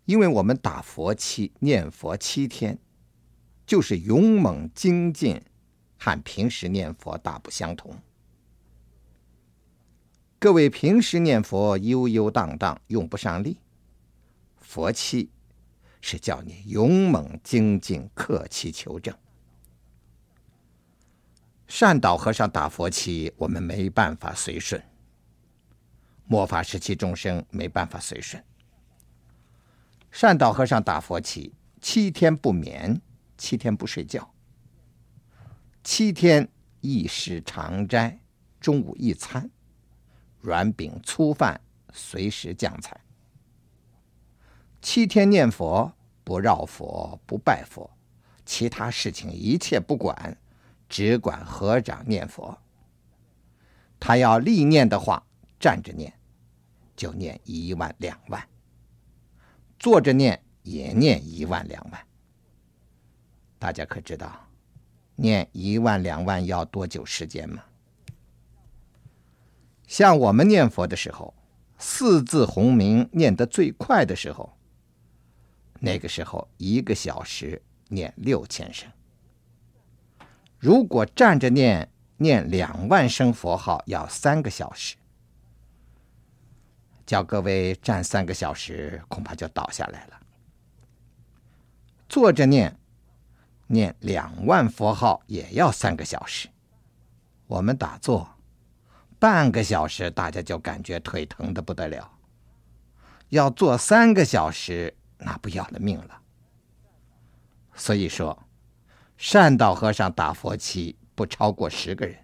因为我们打佛七念佛七天，就是勇猛精进，和平时念佛大不相同。各位平时念佛悠悠荡荡，用不上力，佛七是叫你勇猛精进，克期求证。善导和尚打佛七，我们没办法随顺；末法时期众生没办法随顺。善导和尚打佛七，七天不眠，七天不睡觉，七天一时常斋，中午一餐，软饼粗饭随时酱菜。七天念佛，不绕佛，不拜佛，其他事情一切不管，只管合掌念佛。他要历念的话，站着念就念一万两万，坐着念也念一万两万。大家可知道念一万两万要多久时间吗？像我们念佛的时候，四字洪名念得最快的时候，那个时候一个小时念六千声。如果站着念，念两万声佛号要三个小时。叫各位站三个小时，恐怕就倒下来了。坐着念，念两万佛号也要三个小时。我们打坐半个小时，大家就感觉腿疼得不得了，要坐三个小时，那不要了命了。所以说，善导和尚打佛七不超过十个人，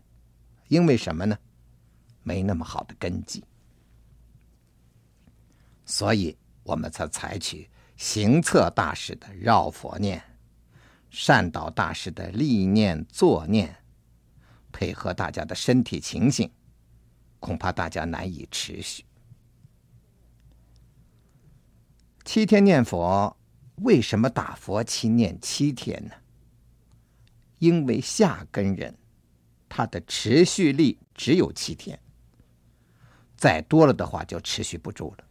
因为什么呢？没那么好的根基。所以我们才采取行测大师的绕佛念，善导大师的历念坐念，配合大家的身体情形，恐怕大家难以持续。七天念佛，为什么打佛七念七天呢？因为下根人他的持续力只有七天，再多了的话就持续不住了。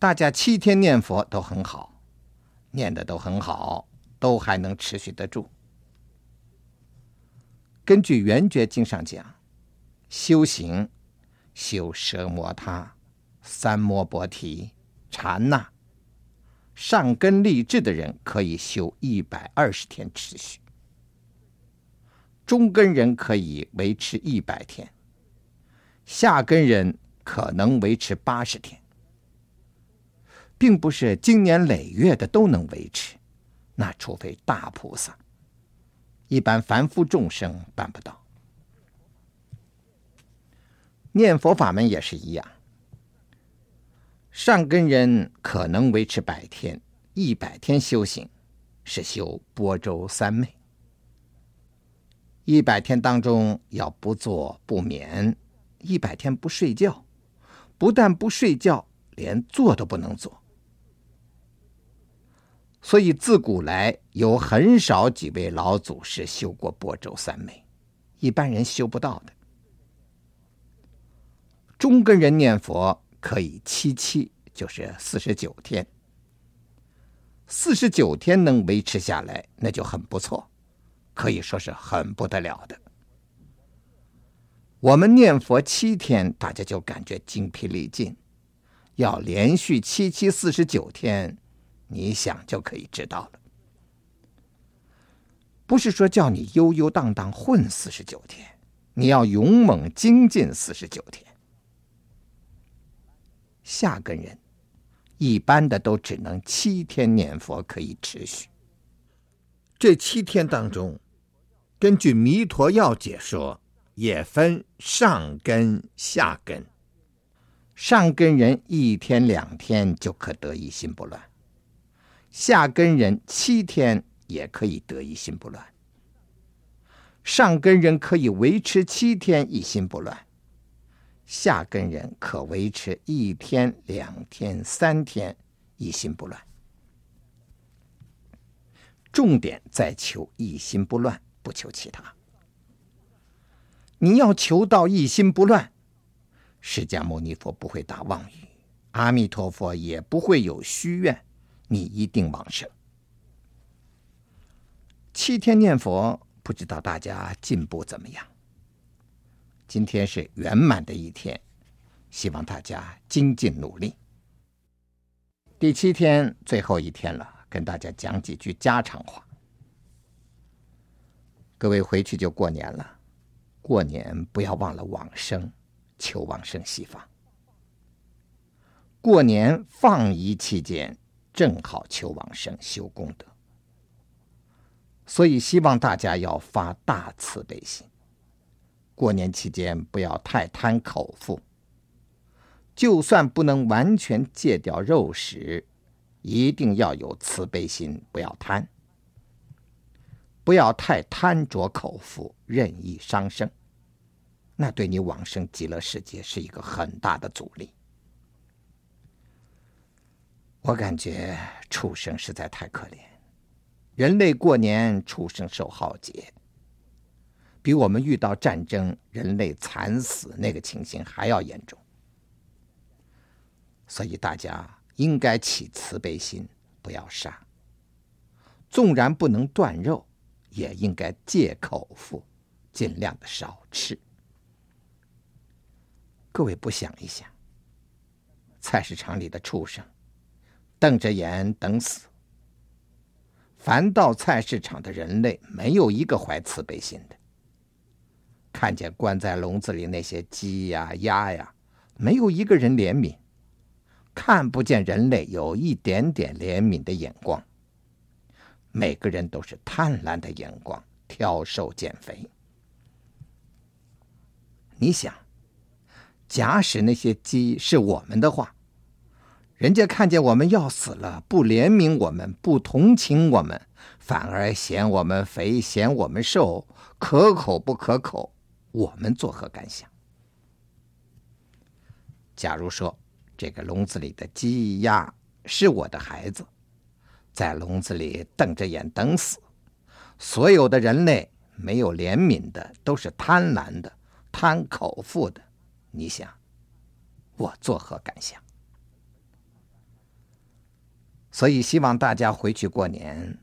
大家七天念佛都很好，念的都很好，都还能持续得住。根据《圆觉经》上讲，修行修奢摩他、三摩伯提、禅那，上根立志的人可以修一百二十天持续，中根人可以维持一百天，下根人可能维持八十天，并不是经年累月的都能维持，那除非大菩萨，一般凡夫众生办不到。念佛法门也是一样，上根人可能维持百天，一百天修行是修波州三昧，一百天当中要不坐不眠，一百天不睡觉，不但不睡觉，连坐都不能坐。所以自古来有很少几位老祖师修过波州三昧，一般人修不到的。中根人念佛可以七七，就是四十九天，四十九天能维持下来，那就很不错，可以说是很不得了的。我们念佛七天，大家就感觉精疲力尽，要连续七七四十九天，你想就可以知道了。不是说叫你悠悠荡荡混四十九天，你要勇猛精进四十九天。下根人一般的都只能七天念佛可以持续。这七天当中，根据《弥陀要解》说，也分上根下根。上根人一天两天就可得一心不乱，下根人七天也可以得一心不乱。上根人可以维持七天一心不乱，下根人可维持一天、两天、三天一心不乱。重点在求一心不乱，不求其他。你要求到一心不乱，释迦牟尼佛不会打妄语，阿弥陀佛也不会有虚愿，你一定往生。七天念佛，不知道大家进步怎么样？今天是圆满的一天，希望大家精进努力。第七天，最后一天了，跟大家讲几句家常话。各位回去就过年了，过年不要忘了往生，求往生西方。过年放一期间，正好求往生修功德，所以希望大家要发大慈悲心。过年期间不要太贪口腹，就算不能完全戒掉肉食，一定要有慈悲心，不要贪，不要太贪着口腹，任意伤生，那对你往生极乐世界是一个很大的阻力。我感觉畜生实在太可怜，人类过年，畜生受浩劫，比我们遇到战争，人类惨死那个情形还要严重。所以大家应该起慈悲心，不要杀。纵然不能断肉，也应该戒口腹，尽量的少吃。各位不想一想，菜市场里的畜生，瞪着眼等死。凡到菜市场的人类，没有一个怀慈悲心的。看见关在笼子里那些鸡呀、鸭呀，没有一个人怜悯，看不见人类有一点点怜悯的眼光，每个人都是贪婪的眼光，挑瘦减肥。你想，假使那些鸡是我们的话，人家看见我们要死了，不怜悯我们，不同情我们，反而嫌我们肥，嫌我们瘦，可口不可口，我们作何感想？假如说这个笼子里的鸡鸭是我的孩子，在笼子里瞪着眼等死，所有的人类没有怜悯的，都是贪婪的，贪口腹的，你想我作何感想？所以希望大家回去过年，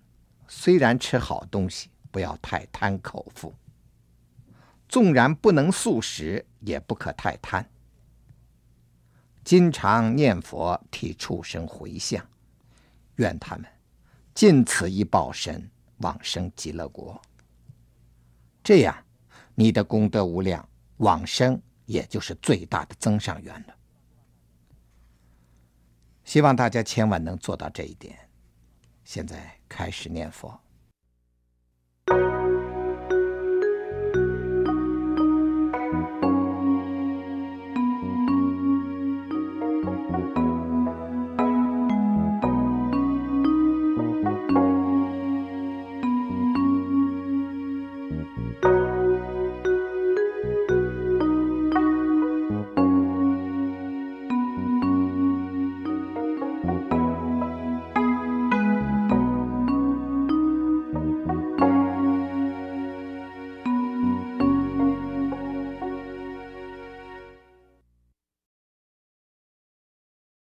虽然吃好东西，不要太贪口腹，纵然不能素食，也不可太贪。经常念佛替畜生回向，愿他们尽此一报身，往生极乐国。这样你的功德无量，往生也就是最大的增上缘了。希望大家千万能做到这一点。现在开始念佛。